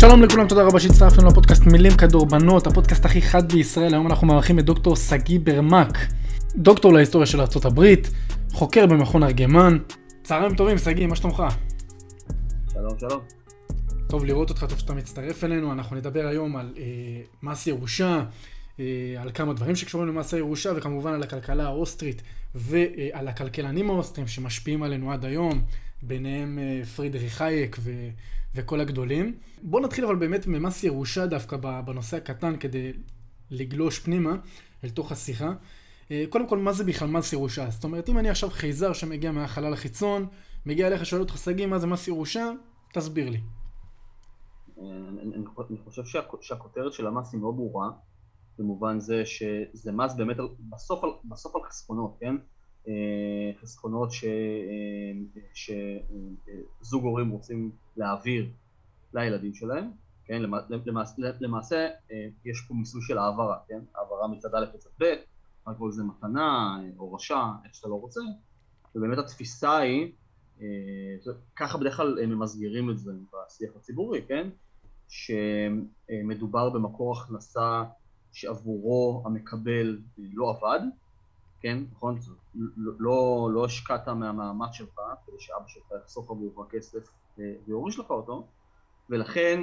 שלום לכולם, תודה רבה שהצטרפתם לפודקאסט מילים כדורבנות, הפודקאסט הכי חד בישראל. היום אנחנו מארחים את דוקטור שגיא ברמק, דוקטור להיסטוריה של ארצות הברית, חוקר במכון ארגמן. צהריים טובים שגיא, מה שלומך? שלום, שלום. טוב לראות אותך, טוב שאתה מצטרף אלינו. אנחנו נדבר היום על מס ירושה, על כמה דברים שקשורים למס הירושה, וכמובן על הכלכלה האוסטרית ועל הכלכלנים האוסטרים שמשפיעים עלינו עד היום, ביניהם פרידריך האייק וכל הגדולים. בואו נתחיל אבל באמת ממס ירושה דווקא בנושא הקטן כדי לגלוש פנימה אל תוך השיחה. קודם כל, מה זה בכלל מס ירושה? זאת אומרת, אם אני עכשיו חייזר שמגיע מהחלל החיצון, מגיע אליך, שואל אותך שגיא, מה זה מס ירושה? תסביר לי. אני חושב שהכותרת של המס היא מאוד ברורה, במובן זה שזה מס באמת בסוף על חסכונות, כן? חסכונות שזוג הורים רוצים להעביר לילדים שלהם, כן? למעשה יש פה מיסוי של העברה, כן? העברה מצד א' לצד ב', רק כל זה מתנה, הורשה, איך שאתה לא רוצה, ובאמת התפיסה היא, ככה בדרך כלל ממסגרים את זה בשיח הציבורי, כן? שמדובר במקור הכנסה שעבורו המקבל לא עבד, כן, נכון? לא השקעת מהמאמץ שלך, כדי שאבא שלך יחסוך עבור הכסף ויוריש לך אותו, ולכן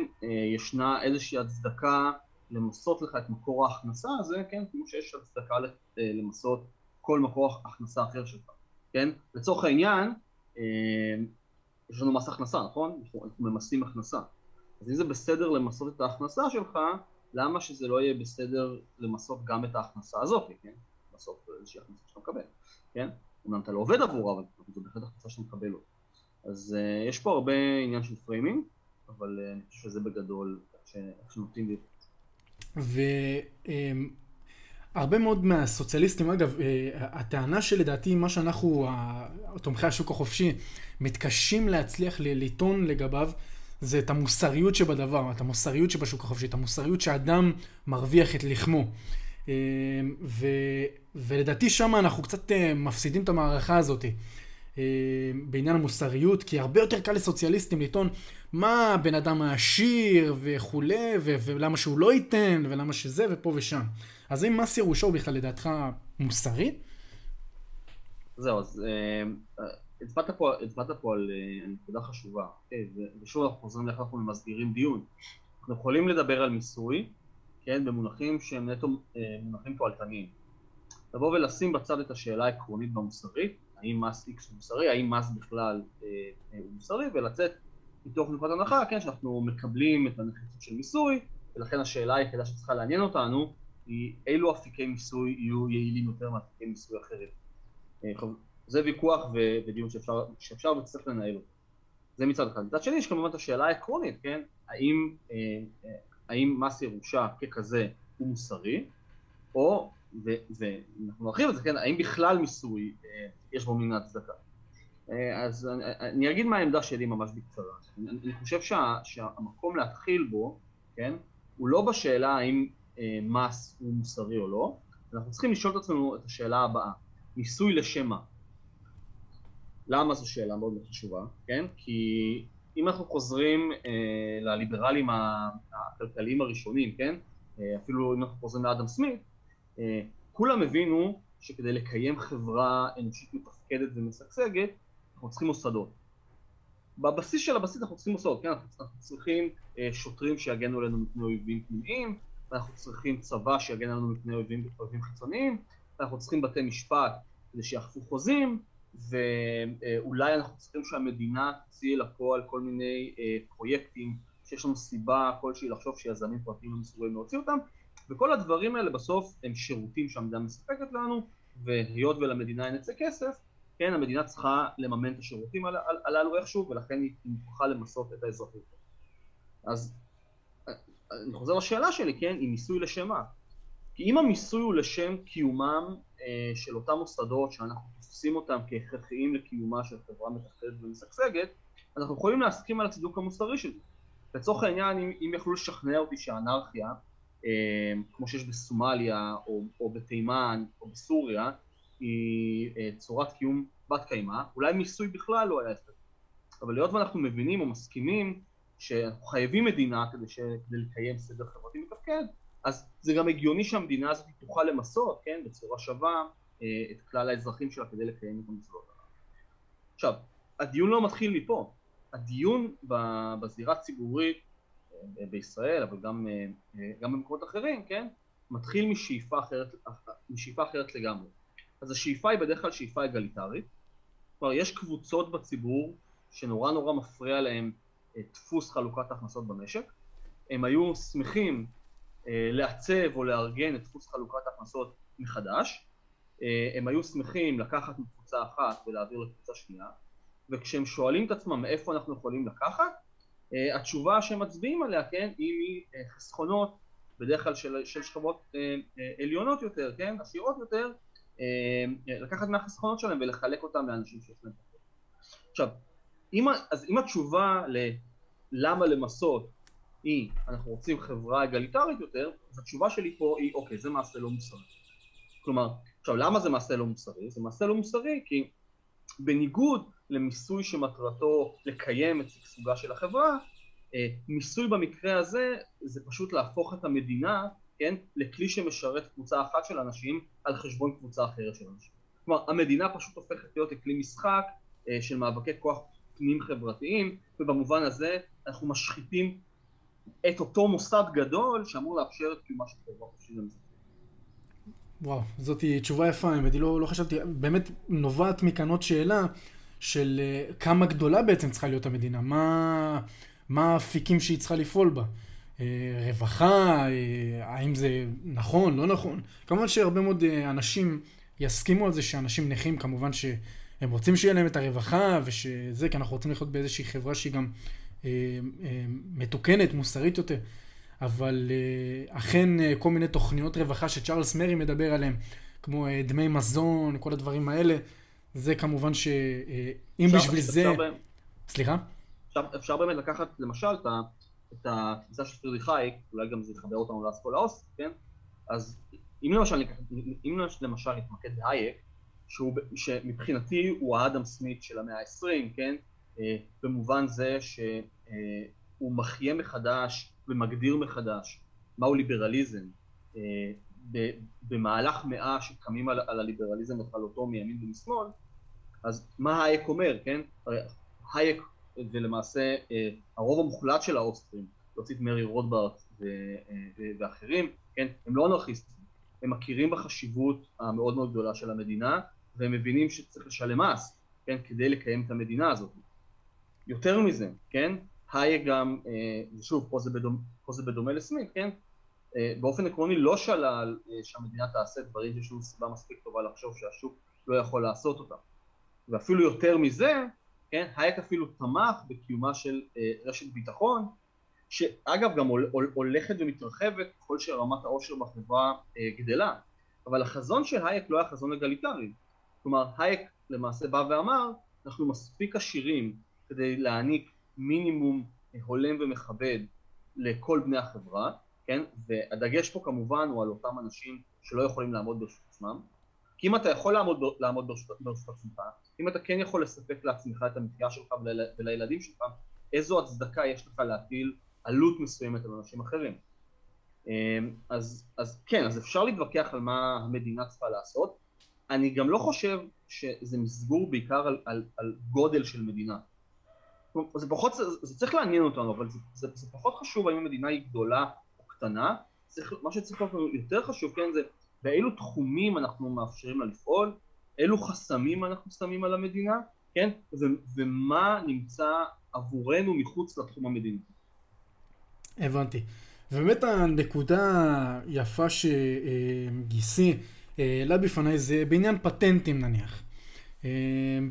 ישנה איזושהי הצדקה למסות לך את מקור ההכנסה הזה, כן? כמו שיש הצדקה למסות כל מקור הכנסה אחר שלך, כן? לצורך העניין, יש לנו מס הכנסה, נכון? אנחנו ממסים הכנסה. אז אם זה בסדר למסות את ההכנסה שלך, למה שזה לא יהיה בסדר למסות גם את ההכנסה הזאת, כן? בסוף איזושהי הכנסה שאתה מקבל, כן? אומנם אתה לא עובד עבורה, אבל זו בהחלט הכנסה שאתה מקבל לו. אז יש פה הרבה עניין של פריימינג, אבל אני חושב שזה בגדול שנותנים לי. והרבה מאוד מהסוציאליסטים, אגב, הטענה שלדעתי, מה שאנחנו, תומכי השוק החופשי, מתקשים להצליח לטעון לגביו, זה את המוסריות שבדבר, את המוסריות שבשוק החופשי, את המוסריות שאדם מרוויח את לחמו. ולדעתי שמה אנחנו קצת מפסידים את המערכה הזאת בעניין המוסריות, כי הרבה יותר קל לסוציאליסטים לטעון מה הבן אדם העשיר וכולי, ולמה שהוא לא ייתן, ולמה שזה ופה ושם. אז האם מס ירושה הוא בכלל לדעתך מוסרי? זהו, אז הצבעת פה על נקודה חשובה, ושוב אנחנו חוזרים לאחר אנחנו ממסגרים דיון. אנחנו יכולים לדבר על מיסוי, כן, במונחים שהם נטו מונחים תועלתניים. לבוא ולשים בצד את השאלה העקרונית במוסרית, האם מס X הוא מוסרי, האם מס בכלל הוא מוסרי, ולצאת מתוך נקודת הנחה, כן, שאנחנו מקבלים את הנחיצות של מיסוי, ולכן השאלה היחידה שצריכה לעניין אותנו היא אילו אפיקי מיסוי יהיו יעילים יותר מאפיקי מיסוי אחרים. זה ויכוח ודיון שאפשר וצריך לנהל אותו. זה מצד אחד. מצד שני, יש כמובן את השאלה העקרונית, כן, האם מס ירושה ככזה הוא מוסרי, או, ואנחנו נרחיב את זה, כן, האם בכלל מיסוי יש בו מן הצדקה. אז אני אגיד מה העמדה שלי ממש בקצרה. אני חושב שהמקום להתחיל בו, כן, הוא לא בשאלה האם מס הוא מוסרי או לא, אנחנו צריכים לשאול את עצמנו את השאלה הבאה, מיסוי לשם מה? למה זו שאלה מאוד חשובה, כן? כי אם אנחנו חוזרים לליברלים הכלכליים הראשונים, כן? אפילו אם אנחנו חוזרים לאדם סמית, כולם הבינו שכדי לקיים חברה אנושית מתפקדת ומשגשגת, אנחנו צריכים מוסדות. בבסיס של הבסיס אנחנו צריכים מוסדות, כן? אנחנו צריכים שוטרים שיגנו עלינו מפני אויבים פנימיים, ואנחנו צריכים צבא שיגן עלינו מפני אויבים חיצוניים, ואנחנו צריכים בתי משפט כדי שיאכפו חוזים, ואולי אנחנו צריכים שהמדינה תוציא לפועל כל מיני פרויקטים שיש לנו סיבה כלשהי לחשוב שיזמים פרטיים לא מסוגלים להוציא אותם, וכל הדברים האלה בסוף הם שירותים שהמדינה מספקת לנו, והיות ולמדינה אין את זה כסף, כן, המדינה צריכה לממן את השירותים הללו איכשהו, ולכן היא מוכרחה למסות את האזרחים. אז אני חוזר לשאלה שלי, כן, היא מיסוי לשם מה? כי אם המיסוי הוא לשם קיומם של אותם מוסדות שאנחנו תופסים אותם כהכרחיים לקיומה של חברה מתפקדת ומשגשגת, אנחנו יכולים להסכים על הצידוק המוסרי שלו. לצורך העניין, אם יכלו לשכנע אותי שהאנרכיה, כמו שיש בסומליה או בתימן או בסוריה, היא צורת קיום בת קיימה, אולי מיסוי בכלל לא היה אפקטיבי. אבל להיות ואנחנו מבינים או מסכימים שאנחנו חייבים מדינה כדי לקיים סדר חברתי מתפקד, אז זה גם הגיוני שהמדינה הזאת תוכל למסות, כן, בצורה שווה את כלל האזרחים שלה כדי לקיים את המצוות. עכשיו, הדיון לא מתחיל מפה. הדיון בזירה הציבורית בישראל, אבל גם במקומות אחרים, כן, מתחיל משאיפה אחרת לגמרי. אז השאיפה היא בדרך כלל שאיפה אגליטרית. כבר יש קבוצות בציבור שנורא נורא מפריע להם דפוס חלוקת ההכנסות במשק. הם היו שמחים לעצב או לארגן את דפוס חלוקת ההכנסות מחדש. הם היו שמחים לקחת מקבוצה אחת ולהעביר לקבוצה שנייה. וכשהם שואלים את עצמם מאיפה אנחנו יכולים לקחת, התשובה שהם מצביעים עליה, כן, היא חסכונות, בדרך כלל של שכבות עליונות יותר, כן, עשירות יותר, לקחת מהחסכונות שלהם ולחלק אותם לאנשים שיש להם. עכשיו, אז אם התשובה ללמה למסות היא, אנחנו רוצים חברה אגליטרית יותר, אז התשובה שלי פה היא, אוקיי, זה מעשה לא מוסרי. כלומר, עכשיו, למה זה מעשה לא מוסרי? זה מעשה לא מוסרי כי בניגוד למיסוי שמטרתו לקיים את סוגה של החברה, מיסוי במקרה הזה זה פשוט להפוך את המדינה, כן, לכלי שמשרת קבוצה אחת של אנשים על חשבון קבוצה אחרת של אנשים. כלומר, המדינה פשוט הופכת להיות לכלי משחק של מאבקי כוח פנים חברתיים, ובמובן הזה אנחנו משחיתים את אותו מוסד גדול שאמור לאפשר את קיומה של חברה חופשית ומזרחית. וואו, זאת תשובה יפה, אני לא חשבתי, באמת נובעת מכאן עוד שאלה של כמה גדולה בעצם צריכה להיות המדינה, מה האפיקים שהיא צריכה לפעול בה, רווחה, האם זה נכון, לא נכון. כמובן שהרבה מאוד אנשים יסכימו על זה שאנשים נכים, כמובן שהם רוצים שיהיה להם את הרווחה ושזה, כי אנחנו רוצים לחיות באיזושהי חברה שהיא גם מתוקנת, מוסרית יותר. אבל אכן כל מיני תוכניות רווחה שצ'ארלס מרי מדבר עליהם, כמו דמי מזון, כל הדברים האלה, זה כמובן שאם בשביל זה... סליחה? אפשר באמת לקחת למשל את התפיסה של פרידריך האייק, אולי גם זה יחבר אותנו לאסכולה האוסטרית, כן? אז אם למשל נתמקד בהאייק, שמבחינתי הוא האדם סמית של המאה ה-20, כן? במובן זה שהוא מחיה מחדש ומגדיר מחדש מהו ליברליזם, במהלך מאה שקמים על הליברליזם התחלותו מימין ומשמאל, אז מה האייק אומר, כן? האייק זה למעשה הרוב המוחלט של האוסטרים, להוציא את מרי רודברט ואחרים, כן? הם לא אנרכיסטים, הם מכירים בחשיבות המאוד מאוד גדולה של המדינה, והם מבינים שצריך לשלם מס, כן? כדי לקיים את המדינה הזאת. יותר מזה, כן? האייק גם, ושוב, פה זה בדומה לסמית, כן? באופן עקרוני לא שלל שהמדינה תעשה דברים שיש לו סיבה מספיק טובה לחשוב שהשוק לא יכול לעשות אותם. ואפילו יותר מזה, כן, האייק אפילו תמך בקיומה של רשת ביטחון, שאגב גם הולכת ומתרחבת ככל שרמת העושר בחברה גדלה. אבל החזון של האייק לא היה חזון אגליטרי. כלומר, האייק למעשה בא ואמר, אנחנו מספיק עשירים כדי להעניק מינימום הולם ומכבד לכל בני החברה, כן? והדגש פה כמובן הוא על אותם אנשים שלא יכולים לעמוד ברשות עצמם, כי אם אתה יכול לעמוד ברשות עצמך, אם אתה כן יכול לספק לעצמך את המחיה שלך ולילדים שלך, איזו הצדקה יש לך להטיל עלות מסוימת על אנשים אחרים. אז כן, אז אפשר להתווכח על מה המדינה צריכה לעשות. אני גם לא חושב שזה מסגור בעיקר על גודל של מדינה. זה צריך לעניין אותנו, אבל זה פחות חשוב האם המדינה היא גדולה או קטנה. מה שצריך להיות יותר חשוב, כן, זה באילו תחומים אנחנו מאפשרים לה לפעול, אילו חסמים אנחנו שמים על המדינה, כן, ומה נמצא עבורנו מחוץ לתחום המדינה. הבנתי. ובאמת הנקודה היפה שגיסי העלה בפני זה בעניין פטנטים נניח.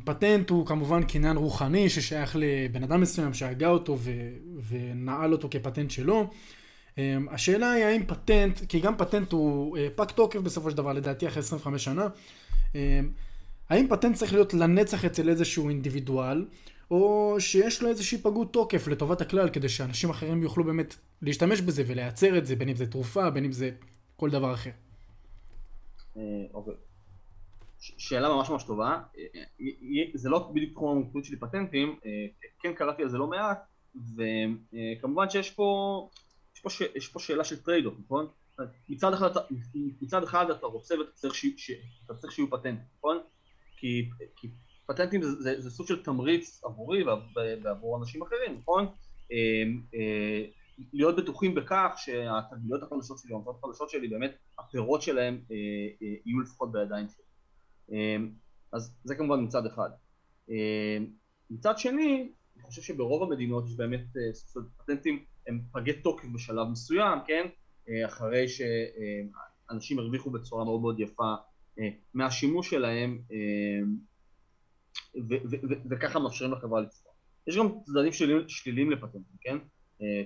פטנט הוא כמובן קניין רוחני ששייך לבן אדם מסוים שהגה אותו ונעל אותו כפטנט שלו. השאלה היא האם פטנט, כי גם פטנט הוא פג תוקף בסופו של דבר לדעתי אחרי 25 שנה, האם פטנט צריך להיות לנצח אצל איזשהו אינדיבידואל, או שיש לו איזושהי פגות תוקף לטובת הכלל כדי שאנשים אחרים יוכלו באמת להשתמש בזה ולייצר את זה, בין אם זה תרופה, בין אם זה כל דבר אחר. אוקיי. שאלה ממש טובה, זה לא בדיוק תחום המומחיות שלי פטנטים, כן קראתי על זה לא מעט, וכמובן שיש פה, יש פה שאלה של טרייד-אוף, נכון? מצד אחד אתה רוצה ואתה צריך שיהיו פטנט, נכון? כי פטנטים זה סוג של תמריץ עבורי ועבור אנשים אחרים, נכון? להיות בטוחים בכך שהתגליות החדשות שלי, המתנות החדשות שלי, באמת הפירות שלהם יהיו לפחות בידיים שלי. אז זה כמובן מצד אחד. מצד שני, אני חושב שברוב המדינות שבאמת פטנטים הם פגי תוקף בשלב מסוים, כן? אחרי שאנשים הרוויחו בצורה מאוד מאוד יפה מהשימוש שלהם, וככה מאפשרים לחברה לצפות. יש גם צדדים שליליים לפטנטים, כן?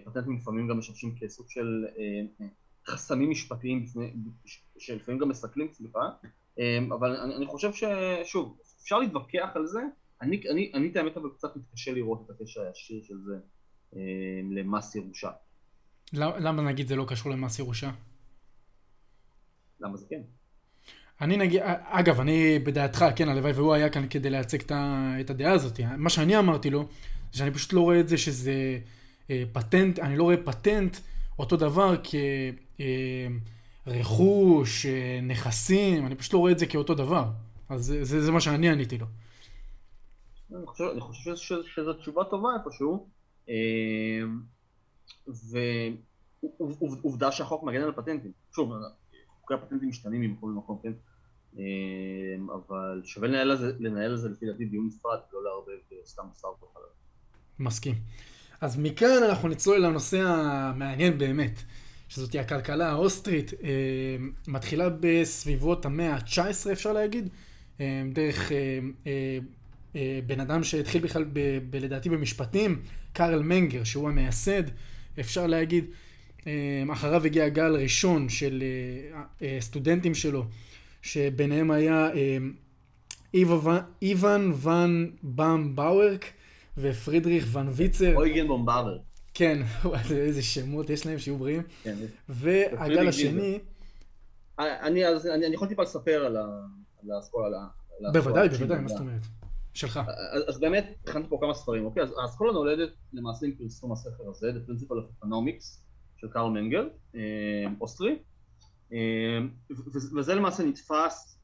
פטנטים לפעמים גם משמשים כסוג של חסמים משפטיים, שלפעמים גם מסכלים, אבל אני חושב ששוב, אפשר להתווכח על זה, אני את האמת אבל קצת מתקשה לראות את הקשר הישיר של זה למס ירושה. למה נגיד זה לא קשור למס ירושה? למה זה כן? אני נגיד, אגב, אני בדעתך, כן, הלוואי והוא היה כאן כדי לייצג את הדעה הזאת. מה שאני אמרתי לו, זה שאני פשוט לא רואה את זה שזה פטנט, אני לא רואה פטנט אותו דבר כרכוש, נכסים, אני פשוט לא רואה את זה כאותו דבר. אז זה מה שאני עניתי לו. אני חושב שזו תשובה טובה איפשהו. ועובדה שהחוק מגן על הפטנטים. שוב, חוקי הפטנטים משתנים ממקום למקום, כן? אבל שווה לנהל על זה לפי דעתי דיון נפרד, לא להרבה סתם סער תוך עליו. מסכים. אז מכאן אנחנו נצלול לנושא המעניין באמת, שזאת היא הכלכלה האוסטרית, מתחילה בסביבות המאה ה-19 אפשר להגיד, דרך בן אדם שהתחיל בכלל לדעתי במשפטים, קארל מנגר שהוא המייסד, אפשר להגיד, אחריו הגיע גל ראשון של סטודנטים שלו, שביניהם היה איוון ון בום-באוורק, ופרידריך ון ויזר. אויגן בום-באוורק. כן, איזה שמות יש להם שיהיו בריאים. כן. והגל השני... אני יכול טיפה לספר על האסכולה. בוודאי, בוודאי, מה זאת אומרת? שלך. אז באמת, הכנתי פה כמה ספרים, אוקיי? אז האסכולה נולדת למעשה עם פרסום הספר הזה, The Principles of Economics, של קארל מנגר, אוסטרי. וזה למעשה נתפס,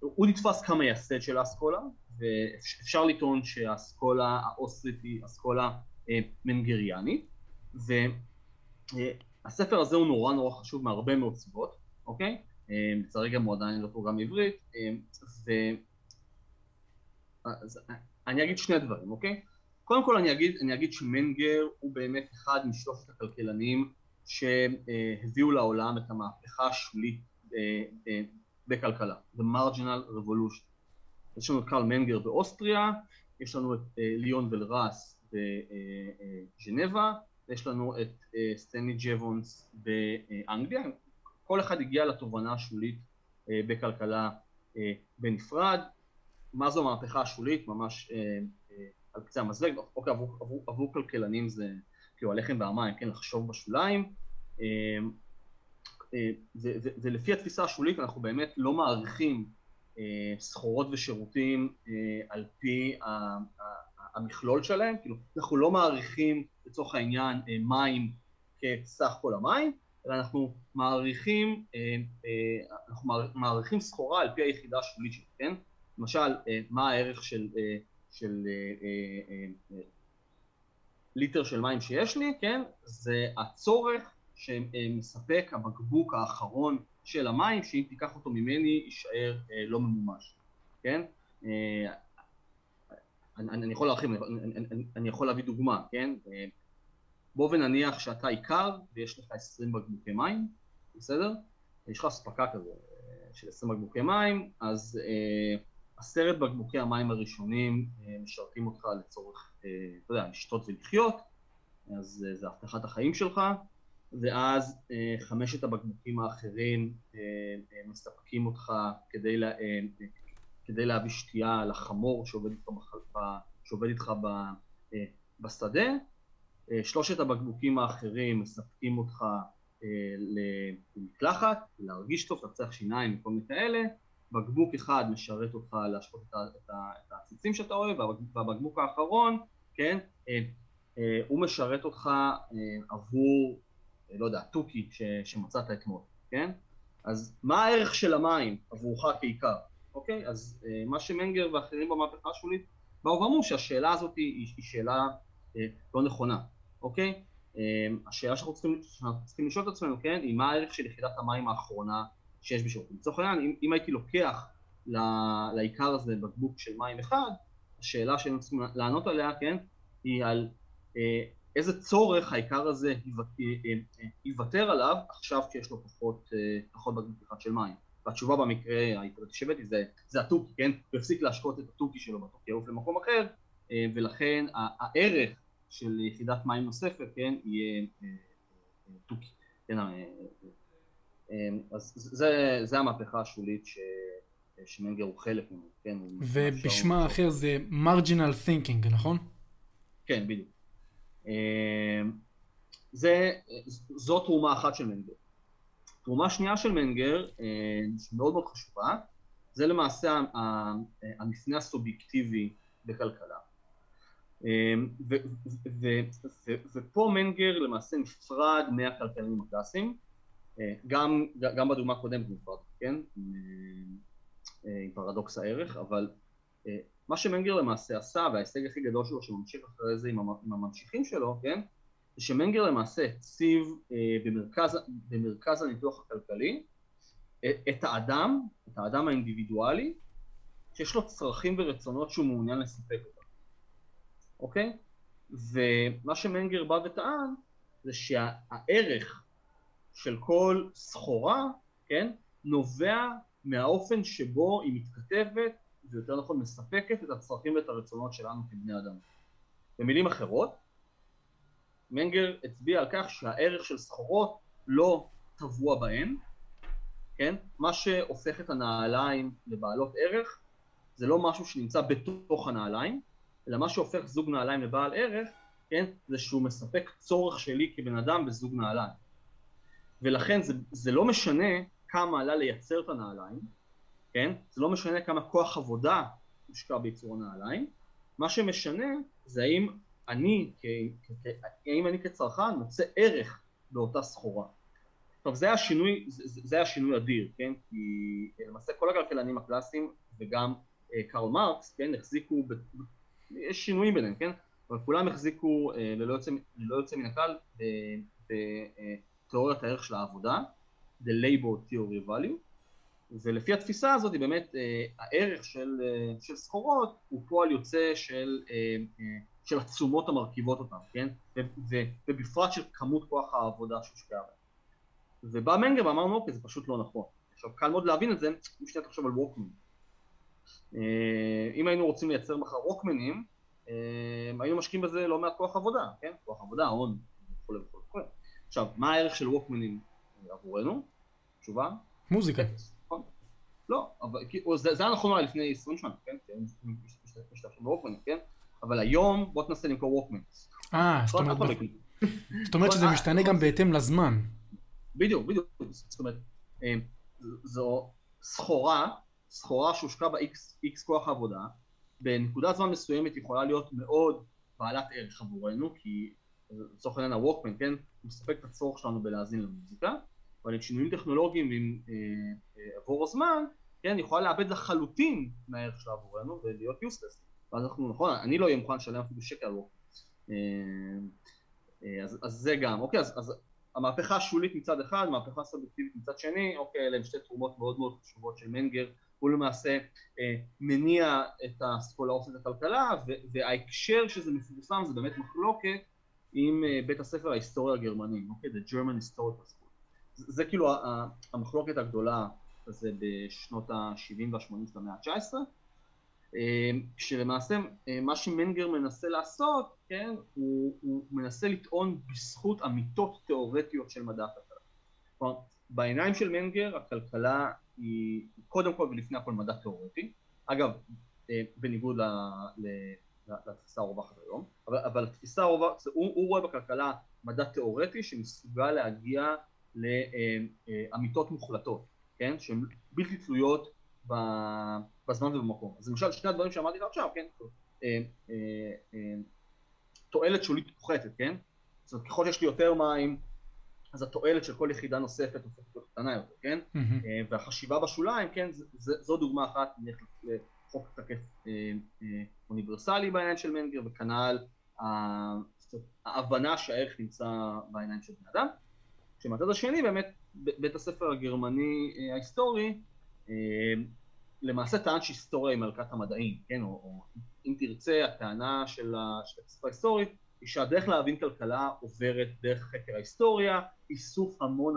הוא נתפס כמייסד של האסכולה, ואפשר לטעון שהאסכולה האוסטרית היא אסכולה מנגריאנית, והספר הזה הוא נורא נורא חשוב מהרבה מאוד סיבות, אוקיי? בצערי גם הוא עדיין לא תורגם עברית, אני אגיד שני דברים, אוקיי? קודם כל אני אגיד שמנגר הוא באמת אחד משלושת הכלכלנים שהביאו לעולם את המהפכה השולית בכלכלה, The Marginal Revolution. יש לנו את קארל מנגר באוסטריה, יש לנו את ליאון ולראס בג'נבה, יש לנו את סטנלי ג'בונס באנגליה, כל אחד הגיע לתובנה השולית בכלכלה בנפרד. מה זו המהפכה השולית? ממש על קצה המזלג, אוקיי, עבור כלכלנים זה כאילו הלחם והמים, כן, לחשוב בשוליים. ולפי התפיסה השולית אנחנו באמת לא מעריכים סחורות ושירותים על פי המכלול שלהם, כאילו אנחנו לא מעריכים לצורך העניין מים כסך כל המים, אלא אנחנו מעריכים סחורה על פי היחידה השולית שלהם, כן? למשל, מה הערך של ליטר של מים שיש לי, כן? זה הצורך שמספק הבקבוק האחרון של המים, שאם תיקח אותו ממני יישאר לא ממומש, כן? אני יכול להרחיב, אני יכול להביא דוגמה, כן? בוא ונניח שאתה עיקר ויש לך 20 בקבוקי מים, בסדר? יש לך ספקה כזה של 20 בקבוקי מים, אז 10 בקבוקי המים הראשונים משרתים אותך לצורך, אתה יודע, לשתות ולחיות, אז זה הבטחת החיים שלך, ואז 5 הבקבוקים האחרים מספקים אותך כדי להביא שתייה לחמור שעובד איתך בשדה, 3 הבקבוקים האחרים מספקים אותך למקלחת, להרגיש טוב, לצח שיניים וכל מיני כאלה, בקבוק אחד משרת אותך להשפות את העציצים שאתה אוהב, והבקבוק האחרון, כן, הוא משרת אותך עבור, לא יודע, תוקי שמצאת אתמול, כן? אז מה הערך של המים עבורך כעיקר? אוקיי? אז מה שמנגר ואחרים במהפכה השולית באו ואמרו שהשאלה הזאת היא שאלה לא נכונה, אוקיי? השאלה שאנחנו צריכים לשאול את עצמנו, כן? היא מה הערך של יחידת המים האחרונה שיש בשביל. לצורך העניין, אם הייתי לוקח לעיקר הזה בקבוק של מים אחד, השאלה שהם צריכים לענות עליה, כן? היא על איזה צורך העיקר הזה יוותר עליו עכשיו שיש לו פחות בקבוק אחד של מים. והתשובה במקרה ההיפרטי שבאתי זה התוקי, כן? הוא הפסיק להשקות את התוקי שלו בתוקי, יעוף למקום אחר, ולכן הערך של יחידת מים נוספת, כן, יהיה תוקי. כן, אז זה המהפכה השולית שמנגר הוא חלק ממנו, כן? ובשמה אחר זה marginal thinking, נכון? כן, בדיוק. זו תרומה אחת של מנגר. תרומה שנייה של מנגר, שמאוד מאוד חשובה, זה למעשה המפנה הסובייקטיבי בכלכלה. ופה מנגר למעשה נפרד מהכלכלנים הקלאסיים, גם בדוגמה הקודמת נפרד, כן? עם פרדוקס הערך, אבל מה שמנגר למעשה עשה, וההישג הכי גדול שלו שממשיך אחרי זה עם הממשיכים שלו, כן? זה שמנגר למעשה הציב במרכז הניתוח הכלכלי את האדם האינדיבידואלי, שיש לו צרכים ורצונות שהוא מעוניין לספק אותם, אוקיי? ומה שמנגר בא וטען זה שהערך של כל סחורה, כן, נובע מהאופן שבו היא מתכתבת, ויותר נכון מספקת את הצרכים ואת הרצונות שלנו כבני אדם. במילים אחרות, מנגר הצביע על כך שהערך של סחורות לא טבוע בהן, כן? מה שהופך את הנעליים לבעלות ערך, זה לא משהו שנמצא בתוך הנעליים, אלא מה שהופך זוג נעליים לבעל ערך, כן? זה שהוא מספק צורך שלי כבן אדם בזוג נעליים. ולכן זה לא משנה כמה עלה לייצר את הנעליים, כן? זה לא משנה כמה כוח עבודה מושקע בייצור הנעליים, מה שמשנה זה האם אני כצרכן מוצא ערך באותה סחורה. טוב, זה השינוי אדיר, כן? כי למעשה כל הכלכלנים הקלאסיים וגם קארל מרקס, כן, החזיקו, יש שינויים ביניהם, כן? אבל כולם החזיקו ללא יוצא מן הכלל בתיאוריית הערך של העבודה, the labor theory value, ולפי התפיסה הזאת באמת הערך של סחורות הוא פועל יוצא של התשומות המרכיבות אותם, כן? ובפרט של כמות כוח העבודה שהושקעה בהם. ובא מנגר ואמר לנו, אוקיי, זה פשוט לא נכון. עכשיו, קל מאוד להבין את זה, אם שנייה תחשוב על ווקמן. אם היינו רוצים לייצר מחר ווקמנים, היינו משקיעים בזה לא מעט כוח עבודה, כן? כוח עבודה, הון, וכו' וכו'. עכשיו, מה הערך של ווקמנים עבורנו? תשובה? מוזיקה. לא, זה היה נכון לפני 20 שנה, כן? משתמשים בווקמנים, כן? אבל היום בוא תנסה למכור ווקמן. זאת אומרת שזה משתנה גם בהתאם לזמן. בדיוק. זאת אומרת, זו סחורה שהושקעה ב-X כוח העבודה, בנקודת זמן מסוימת יכולה להיות מאוד בעלת ערך עבורנו, כי לצורך העניין הווקמן, כן, מספק את הצורך שלנו בלהזין למוזיקה, אבל עם שינויים טכנולוגיים ועם עבור הזמן, כן, יכולה לאבד לחלוטין מהערך שלה עבורנו ולהיות יוסלס. ואז אנחנו, נכון, אני לא יהיה מוכן לשלם אפילו שקל לא. אז זה גם, אוקיי, אז המהפכה השולית מצד אחד, המהפכה הסובייקטיבית מצד שני, אוקיי, אלה הם שתי תרומות מאוד מאוד חשובות של מנגר, הוא למעשה מניע את האסכולה של הכלכלה, וההקשר שזה מפורסם זה באמת מחלוקת עם בית הספר ההיסטוריה הגרמני, אוקיי, The German Historical School. זה כאילו המחלוקת הגדולה הזה בשנות ה-70 וה-80 של המאה ה-19, כשלמעשה מה שמנגר מנסה לעשות, כן, הוא מנסה לטעון בזכות אמיתות תיאורטיות של מדע הכלכלה. כלומר, בעיניים של מנגר הכלכלה היא קודם כל ולפני הכל מדע תיאורטי, אגב, בניגוד לתפיסה הרווחת היום, אבל התפיסה הרווחת, הוא רואה בכלכלה מדע תיאורטי שמסוגל להגיע לאמיתות מוחלטות, כן, שהן בלתי תלויות בזמן ובמקום. אז למשל, שני הדברים שאמרתי לך עכשיו, כן? תועלת שולית פוחתת, כן? זאת אומרת, ככל שיש לי יותר מים, אז התועלת של כל יחידה נוספת הופכת קטנה יותר, כן? והחשיבה בשוליים, כן, זו דוגמה אחת לחוק תקף אוניברסלי בעיניים של מנגר, וכנ"ל ההבנה שהערך נמצא בעיניים של בן אדם. שמהצד השני, באמת, בית הספר הגרמני ההיסטורי, למעשה טען שהיסטוריה היא מלכת המדעים, כן? או אם תרצה, הטענה של הספר ההיסטורי, היא שהדרך להבין כלכלה עוברת דרך חקר ההיסטוריה, איסוף המון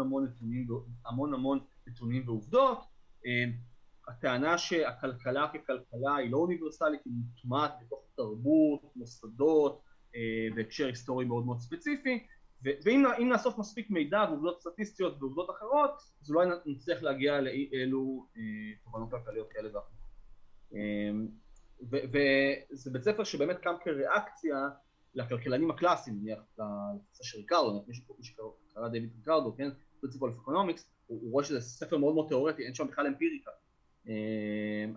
המון נתונים ועובדות. הטענה שהכלכלה ככלכלה היא לא אוניברסלית, היא מוטמעת בתוך תרבות, מוסדות, בהקשר היסטורי מאוד מאוד ספציפי, ואם נאסוף מספיק מידע ועובדות סטטיסטיות ועובדות אחרות, אז אולי נצטרך להגיע לאי אלו תובנות כלכליות כאלה ואחרות. וזה בית ספר שבאמת קם כריאקציה לכלכלנים הקלאסיים, נניח לתפיסה של ריקרדו, מי שקרא דיוויד ריקרדו, כן, Principles of Economics, הוא רואה שזה ספר מאוד מאוד תיאורטי, אין שם בכלל אמפיריקה.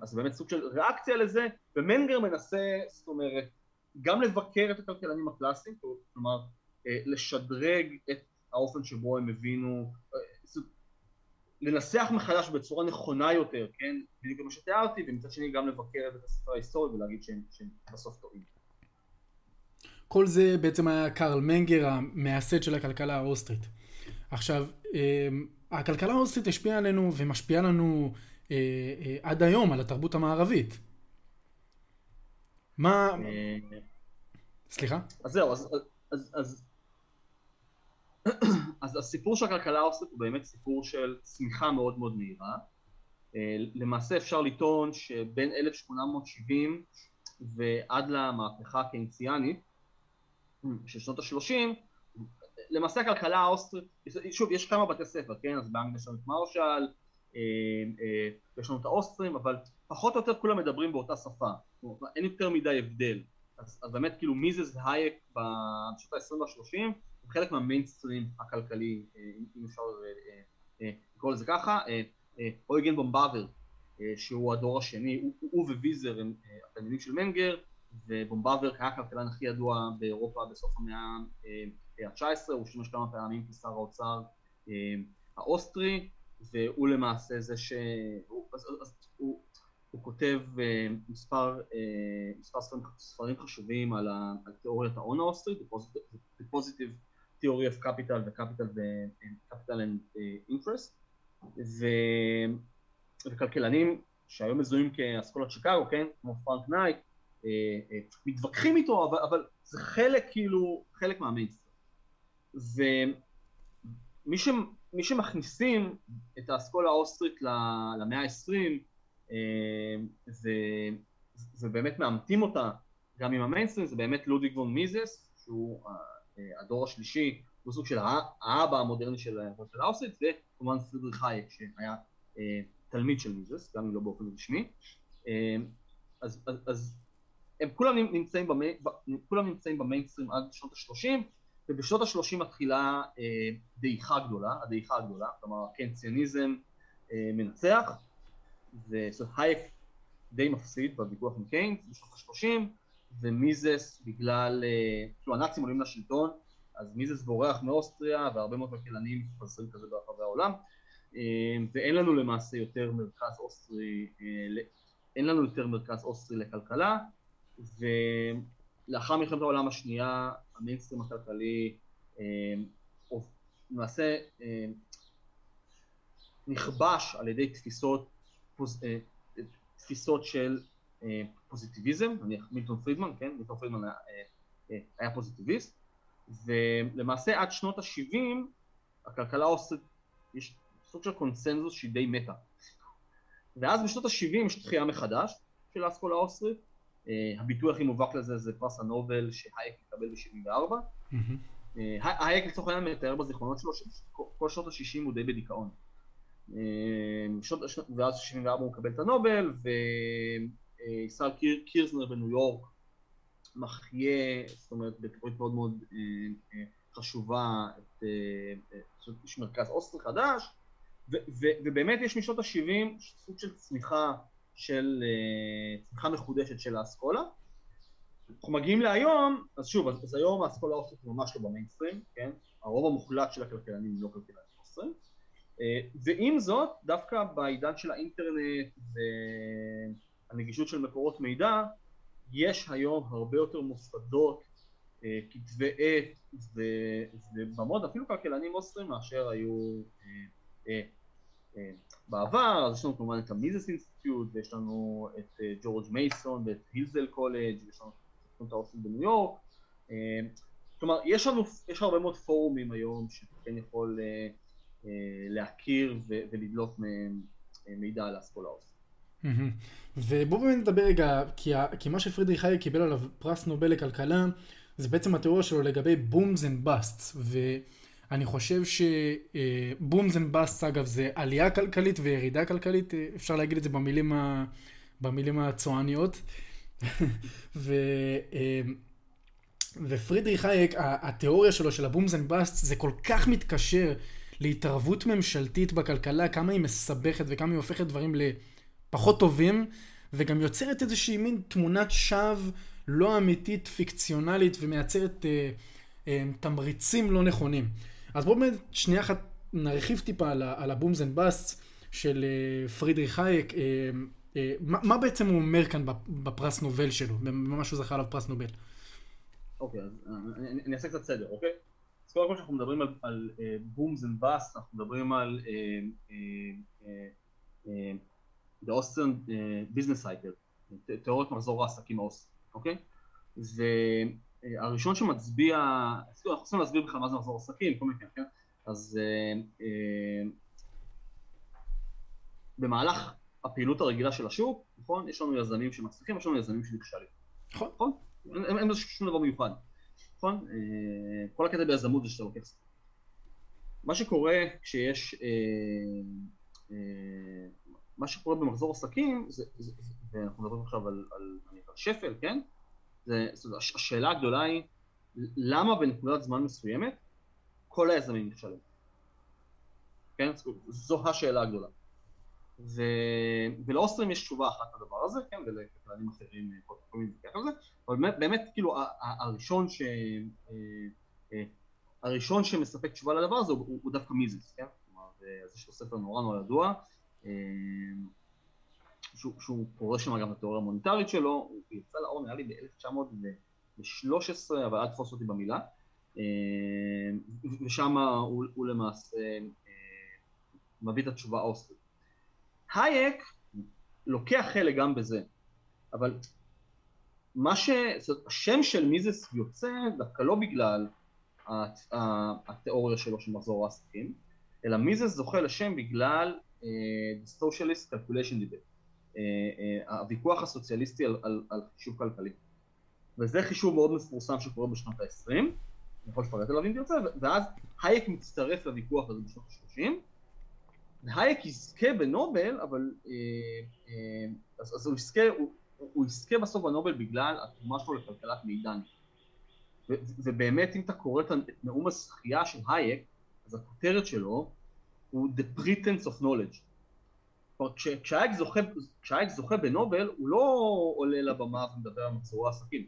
אז זה באמת סוג של ריאקציה לזה, ומנגר מנסה, זאת אומרת, גם לבקר את הכלכלנים הקלאסיים, כלומר, לשדרג את האופן שבו הם הבינו, לנסח מחדש בצורה נכונה יותר, כן, בדיוק כמו שתיארתי, ומצד שני גם לבקר את הספר ההיסטורי ולהגיד שהם בסוף טועים. כל זה בעצם היה קארל מנגר, המייסד של הכלכלה האוסטרית. עכשיו, הכלכלה האוסטרית השפיעה עלינו ומשפיעה לנו עד היום על התרבות המערבית. מה... סליחה? אז זהו, אז הסיפור של הכלכלה האוסטרית הוא באמת סיפור של צמיחה מאוד מאוד מהירה. למעשה אפשר לטעון שבין 1870 ועד למהפכה הקיינסיאנית, של שנות ה-30, למעשה הכלכלה האוסטרית, שוב, יש כמה בתי ספר, כן? אז באנגליה יש לנו את מרשל, יש לנו את האוסטרים, אבל פחות או יותר כולם מדברים באותה שפה, אין יותר מדי הבדל. אז באמת כאילו מיזס והאייק בשנות ה-20 וה-30, הם חלק מהמיינסטרים הכלכלי, אם אפשר לקרוא לזה ככה, אויגן בום-באוורק, שהוא הדור השני, הוא וויזר הם התלמידים של מנגר, ובום-באוורק היה הכלכלן הכי ידוע באירופה בסוף המאה ה-19, הוא שימש כמה פעמים כשר האוצר האוסטרי, והוא למעשה זה שהוא כותב מספר ספרים חשובים על תיאוריית ההון האוסטרית, The Positive Theory of Capital ו-Capital and Interest, וכלכלנים שהיום מזוהים כאסכולת שיקגו, כן, כמו פרנק נייט, מתווכחים איתו, אבל זה חלק, כאילו, חלק מהמיינסטרים. ומי שמכניסים את האסכולה האוסטרית למאה ה-20, זה באמת מאמתים אותה גם עם המיינסטרים, זה באמת לודוויג פון מיזס, שהוא הדור השלישי, הוא סוג של האבא המודרני של האוסטרית, וכמובן פרידריך האייק, שהיה תלמיד של מיזס, גם אם לא באופן רשמי. אז הם כולם נמצאים במיינסטרים עד שנות ה-30, ובשנות ה-30 מתחילה הדעיכה הגדולה, כלומר הקיינסיאניזם מנצח, והייק די מפסיד בוויכוח עם קיינס בשנות ה-30, ומיזס בגלל, כאילו הנאצים עולים לשלטון, אז מיזס בורח מאוסטריה, והרבה מאוד כלכלנים מתפזרים כזה ברחבי העולם, ואין לנו למעשה יותר מרכז אוסטרי, לכלכלה, ולאחר מלחמת העולם השנייה, המיינסטרים הכלכלי למעשה נכבש על ידי תפיסות של פוזיטיביזם, נניח מילטון פרידמן, כן? מילטון פרידמן היה פוזיטיביסט, ולמעשה עד שנות ה-70 הכלכלה האוסטרית, יש סוג של קונצנזוס שהיא די מתה. ואז בשנות ה-70 יש תחייה מחדש של האסכולה האוסטרית, הביטוי הכי מובהק לזה זה פרס הנובל שהאייק מקבל ב-74. האייק לצורך העניין מתאר בזיכרונות שלו שכל שנות ה-60 הוא די בדיכאון. ואז ב-74 הוא מקבל את הנובל, וישראל קירזנר בניו יורק מחיה, זאת אומרת, בתקופית מאוד מאוד חשובה, יש מרכז אוסטרי חדש, ובאמת יש משנות ה-70 סוג של צמיחה מחודשת של האסכולה, אנחנו מגיעים להיום, אז שוב, אז היום האסכולה העסקית ממש לא במיינסטרים, כן? הרוב המוחלט של הכלכלנים לא כלכלנים מוסרים. ועם זאת, דווקא בעידן של האינטרנט והנגישות של מקורות מידע, יש היום הרבה יותר מוסדות, כתבי עת ובמוד, אפילו כלכלנים מוסרים מאשר היו בעבר. אז יש לנו כמובן את המיזס אינסטיטיוט, ויש לנו את ג'ורג' מייסון ואת הילזדייל קולג' ויש לנו את האוסטין בניו יורק. כלומר, יש הרבה מאוד פורומים היום שאתה כן יכול להכיר ולדלות מהם מידע על האסכולה האוסטין. ובואו באמת נדבר רגע, כי מה שפרידריך האייק קיבל עליו פרס נובל לכלכלה, זה בעצם התיאוריה שלו לגבי בומס אנד בסטס, אני חושב שבומס אנד בסטס, אגב, זה עלייה כלכלית וירידה כלכלית, אפשר להגיד את זה במילים הצועניות. ופרידריך האייק, התיאוריה שלו של הבומס אנד בסטס, זה כל כך מתקשר להתערבות ממשלתית בכלכלה, כמה היא מסבכת וכמה היא הופכת דברים לפחות טובים, וגם יוצרת איזושהי מין תמונת שווא לא אמיתית, פיקציונלית, ומייצרת תמריצים לא נכונים. אז בואו באמת שנייה אחת נרחיב טיפה על הבומס אנד בסטס של פרידריך האייק. מה בעצם הוא אומר כאן בפרס נובל שלו, במה שהוא זכה עליו פרס נובל? אוקיי, אז אני אעשה קצת סדר, אוקיי? אז קודם כל שאנחנו מדברים על בומס אנד בסטס, אנחנו מדברים על The Austrian Business Cycle, תיאוריות מחזור העסקים האוסטרי, אוקיי? הראשון שמצביע, אנחנו רוצים להסביר בכלל מה זה מחזור עסקים, כל מיני, כן? אז במהלך הפעילות הרגילה של השוק, נכון? יש לנו יזמים שמצליחים, יש לנו יזמים שנכשלים. נכון? אין שום דבר מיוחד, נכון? כל הקטע ביזמות זה שאתה לוקח סתם. מה שקורה כשיש, מה שקורה במחזור עסקים, ואנחנו מדברים עכשיו על שפל, כן? השאלה הגדולה היא, למה בנקודת זמן מסוימת כל היזמים נכשלים? כן? זו השאלה הגדולה. ולאוסטרים יש תשובה אחת לדבר הזה, כן? ולכלכלנים אחרים כל מיני וכך על זה. אבל באמת, כאילו, הראשון שמספק תשובה לדבר הזה הוא דווקא מיזס, כן? כלומר, זה יש לו ספר נורא ידוע, שהוא פורש שם גם לתיאוריה המוניטרית שלו, הוא יצא לאור נראה לי ב-1913, אבל אל תפוס אותי במילה, ושם הוא למעשה מביא את התשובה האוסטרית. האייק לוקח חלק גם בזה, אבל השם של מיזס יוצא דווקא לא בגלל התיאוריה שלו של מחזור העסקים, אלא מיזס זוכה לשם בגלל The Socialist Calculation Debate. הוויכוח הסוציאליסטי על חישוב כלכלי. וזה חישוב מאוד מפורסם שקורה בשנות ה-20, אני יכול לפרט עליו אם תרצה, ואז האייק מצטרף לוויכוח הזה בשנות ה-30, והאייק יזכה בנובל, אבל אז הוא יזכה בסוף בנובל בגלל התרומה שלו לכלכלת מידע. ובאמת אם אתה קורא את נאום הזכייה של האייק, אז הכותרת שלו הוא The Pretense of Knowledge. כשהאייק זוכה בנובל, הוא לא עולה לבמה ומדבר על מחזור העסקים.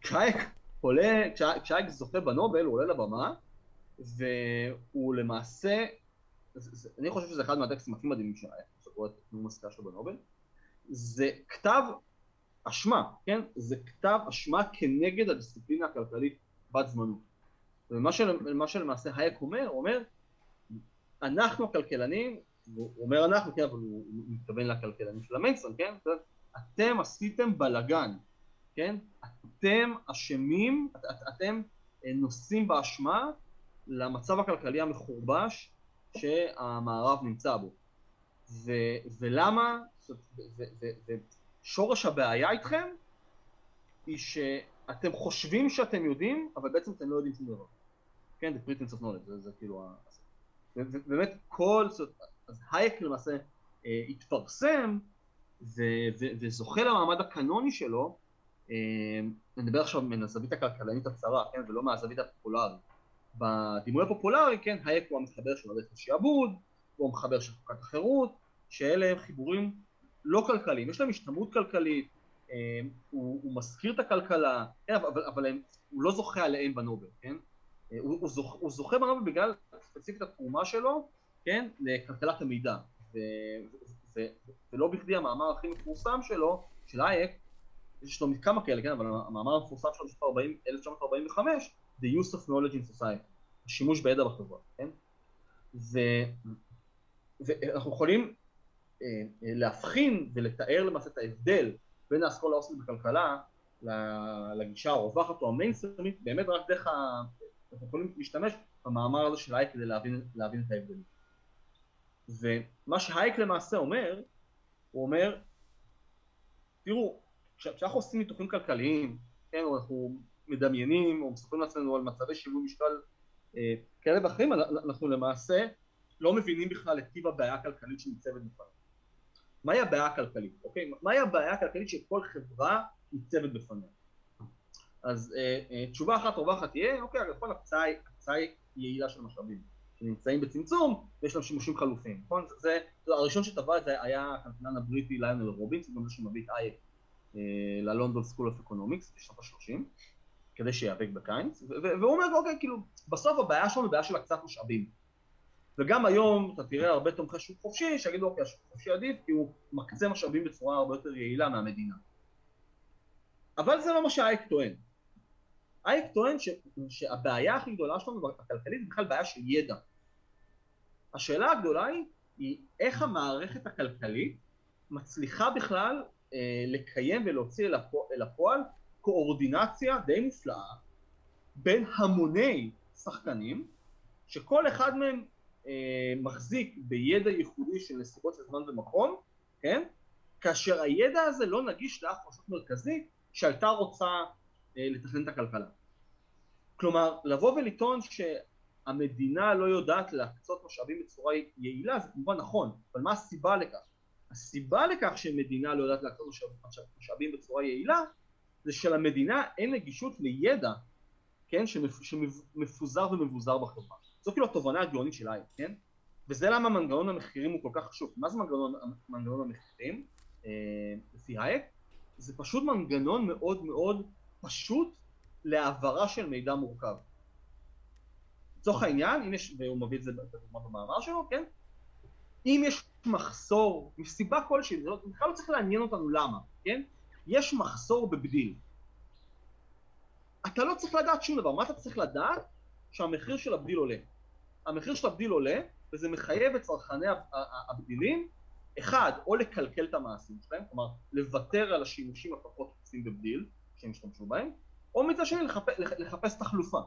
כשהאייק זוכה בנובל, הוא עולה לבמה, והוא למעשה, אני חושב שזה אחד מהטקסטים הכי מדהימים שהאייק שקורא את נאום הזכייה שלו בנובל, זה כתב אשמה, כן? זה כתב אשמה כנגד הדיסציפלינה הכלכלית בת זמנו. ומה שלמעשה האייק אומר, אנחנו הכלכלנים, הוא אומר אנחנו, כן, אבל הוא מתכוון לכלכלנים של המיינסטרים, כן? אתם עשיתם בלגן, כן? אתם אשמים, אתם נושאים באשמה למצב הכלכלי המחורבש שהמערב נמצא בו. ולמה? שורש הבעיה איתכם היא שאתם חושבים שאתם יודעים, אבל בעצם אתם לא יודעים שום דבר. כן, The Pretense of Knowledge, זה כאילו באמת כל, אז האייק למעשה התפרסם וזוכה למעמד הקנוני שלו, נדבר עכשיו מן הזווית הכלכלנית הצרה, כן, ולא מהזווית הפופולרית. בדימוי הפופולרי, כן, האייק הוא המחבר של הדרך לשעבוד, הוא המחבר של חוקת החירות, שאלה חיבורים לא כלכליים, יש להם השתמעות כלכלית, הוא מזכיר את הכלכלה, אבל הוא לא זוכה עליהם בנובל, כן? הוא זוכה בנובל בגלל ספציפית התרומה שלו, כן? לכלכלת המידע. ולא בכדי המאמר הכי מפורסם שלו, של האייק, יש לו כמה כאלה, כן? אבל המאמר המפורסם שלו של 1945, The Use of Knowledge in Society, השימוש בידע בחברה, כן? ואנחנו יכולים להבחין ולתאר למעשה את ההבדל בין האסכולה האוסטרית בכלכלה לגישה הרווחת או המיינסטרימית, באמת רק דרך אנחנו יכולים להשתמש במאמר הזה של האייק כדי להבין את ההבדלים. ומה שהאייק למעשה אומר, הוא אומר, תראו, כשאנחנו עושים ניתוחים כלכליים, כן, אנחנו מדמיינים או מספרים לעצמנו על מצבי שיווי משקל כאלה ואחרים, אנחנו למעשה לא מבינים בכלל את טיב הבעיה הכלכלית שניצבת בפנינו. מהי הבעיה הכלכלית, אוקיי? מהי הבעיה הכלכלית שכל חברה ניצבת בפניה? אז תשובה אחת רווחת תהיה, אוקיי, נכון, הקצאה יעילה של משאבים, שנמצאים בצמצום ויש להם שימושים חלופיים, נכון? זה, הראשון שטבע את זה היה הכלכלן הבריטי ליאונל רובינס, גם זה שמביא את האייק ללונדון סקול אוף אקונומיקס בשנות ה-30, כדי שיאבק בקיינס, והוא אומר, אוקיי, כאילו, בסוף הבעיה שלנו היא בעיה של הקצאת משאבים. וגם היום אתה תראה הרבה תומכי שוק חופשי, שיגידו אוקיי, השוק חופשי עדיף, כי הוא מקצה משאבים בצורה הרבה יותר יעילה מהמדינה. אבל זה לא מה שהאייק טוען. האייק טוען שהבעיה הכי גדולה שלנו הכלכלית היא בכלל בעיה של ידע. השאלה הגדולה היא איך המערכת הכלכלית מצליחה בכלל לקיים ולהוציא אל הפועל קואורדינציה די מופלאה בין המוני שחקנים, שכל אחד מהם מחזיק בידע ייחודי של נסיבות של זמן ומקום, כן? כאשר הידע הזה לא נגיש לאף רשות מרכזית שהייתה רוצה לתכנן את הכלכלה. כלומר, לבוא ולטעון שהמדינה לא יודעת להקצות משאבים בצורה יעילה, זה כמובן נכון, אבל מה הסיבה לכך? הסיבה לכך שמדינה לא יודעת להקצות משאבים בצורה יעילה, זה שלמדינה אין נגישות לידע, כן? שמפוזר ומבוזר בחברה. זו כאילו התובנה הגאונית של האייק, כן? וזה למה מנגנון המחירים הוא כל כך חשוב. מה זה מנגנון המחירים, לפי האייק? זה פשוט מנגנון מאוד מאוד פשוט להעברה של מידע מורכב. לצורך העניין, אם יש, והוא מביא את זה בדוגמה במאמר שלו, כן? אם יש מחסור, מסיבה כלשהי, זה בכלל לא צריך לעניין אותנו למה, כן? יש מחסור בבדיל. אתה לא צריך לדעת שום דבר, מה אתה צריך לדעת? שהמחיר של הבדיל עולה. המחיר של הבדיל עולה, וזה מחייב את צרכני הבדילים, אחד, או לקלקל את המעשים שלהם, כלומר, לוותר על השימושים הפחות עושים בבדיל, שהם משתמשו בהם, או מצד שני, לחפש תחלופה.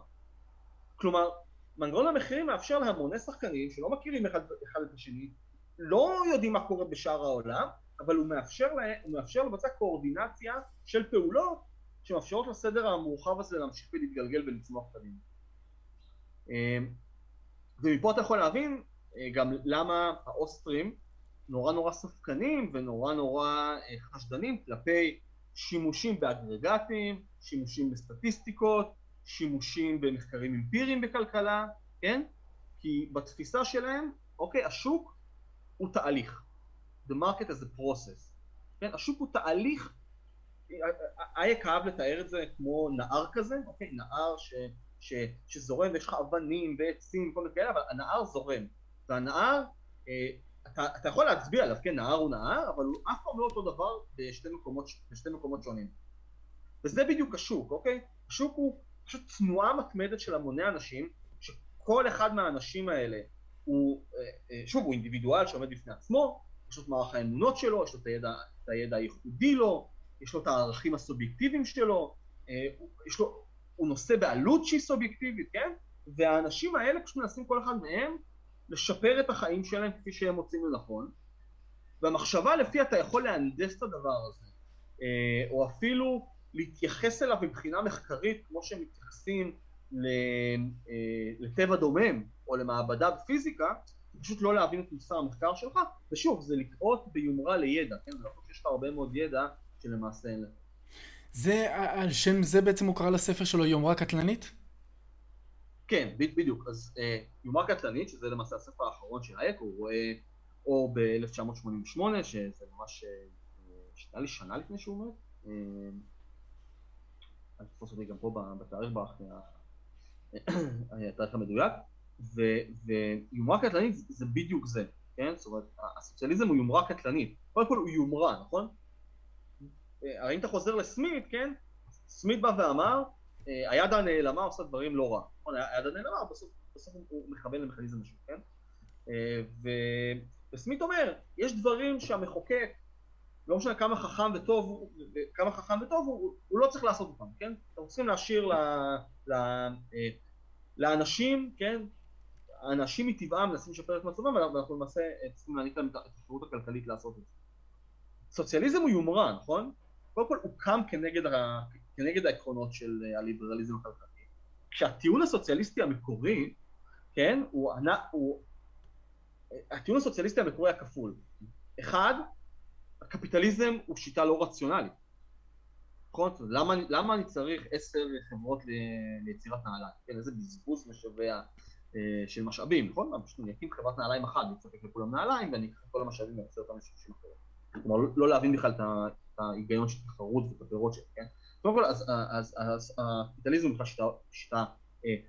כלומר, מנגנון המחירים מאפשר להמוני שחקנים, שלא מכירים אחד את השני, לא יודעים מה קורה בשאר העולם, אבל הוא מאפשר לבצע קואורדינציה של פעולות, שמאפשרות לסדר המורחב הזה להמשיך ולהתגלגל ולצמוח קדימה. ומפה אתה יכול להבין גם למה האוסטרים נורא נורא ספקנים ונורא נורא חשדנים כלפי שימושים באגרגטים, שימושים בסטטיסטיקות, שימושים במחקרים אמפיריים בכלכלה, כן? כי בתפיסה שלהם, אוקיי, השוק הוא תהליך. The market is a process. כן? השוק הוא תהליך. האייק אהב לתאר את זה כמו נער כזה, אוקיי? נער שזורם, יש לך אבנים ועצים וכל מיני כאלה, אבל הנער זורם. והנער, אתה יכול להצביע עליו, כן, נער הוא נער, אבל הוא אף פעם לא אותו דבר בשתי מקומות שונים. וזה בדיוק השוק, אוקיי? השוק הוא פשוט תנועה מתמדת של המוני אנשים, שכל אחד מהאנשים האלה הוא, שוב, הוא אינדיבידואל שעומד בפני עצמו, יש לו את מערך האמונות שלו, יש לו את הידע הייחודי לו, יש לו את הערכים הסובייקטיביים שלו, הוא נושא בעלות שהיא סובייקטיבית, כן? והאנשים האלה פשוט מנסים כל אחד מהם לשפר את החיים שלהם כפי שהם מוצאים לנכון, והמחשבה לפי אתה יכול להנדס את הדבר הזה, או אפילו להתייחס אליו מבחינה מחקרית, כמו שהם מתייחסים לטבע דומם, או למעבדה בפיזיקה, פשוט לא להבין את מוסר המחקר שלך, ושוב, זה לקרות ביומרה לידע, כן? זה נכון שיש לך הרבה מאוד ידע שלמעשה אין לך. זה, על שם זה בעצם הוא קרא לספר שלו יומרה קטלנית? כן, בדיוק. אז יומרה קטלנית, שזה למעשה הספר האחרון של האייק, הוא רואה אור ב-1988, שזה ממש שנה לפני שהוא מת, אני תפוס אותי גם פה בתאריך התאריך המדויק, ויומרה קטלנית זה בדיוק זה, כן? זאת אומרת, הסוציאליזם הוא יומרה קטלנית, קודם כל הוא יומרה, נכון? הרי אם אתה חוזר לסמית, כן? סמית בא ואמר, היד הנעלמה עושה דברים לא רע, נכון? היד הנעלמה בסוף הוא מכוון למכניזם משהו, כן? וסמית אומר, יש דברים שהמחוקק, לא משנה כמה חכם וטוב, הוא לא צריך לעשות אותם, כן? אתם צריכים להשאיר לאנשים, כן? האנשים מטבעם לשים שפר את מצבם, ואנחנו למעשה צריכים להעניק להם את האפשרות הכלכלית לעשות את זה. סוציאליזם הוא יומרה, נכון? קודם כל הוא קם כנגד העקרונות של הליברליזם הכלכלי. כשהטיעון הסוציאליסטי המקורי, כן? הטיעון הסוציאליסטי המקורי הכפול. אחד, הקפיטליזם הוא שיטה לא רציונלית. נכון? למה אני צריך 10 חברות ליצירת נעליים? כן, איזה בזבוז משווה של משאבים, נכון? פשוט אני אקים חברת נעליים אחת, אני אצטרך לכולם נעליים, ואני אקח כל המשאבים ואעשה אותם משאבים אחרים. כלומר, לא להבין בכלל את ההיגיון של תחרות ותחרות שלהם, כן? קודם כל, אז הקפיטליזם הוא בכלל שיטה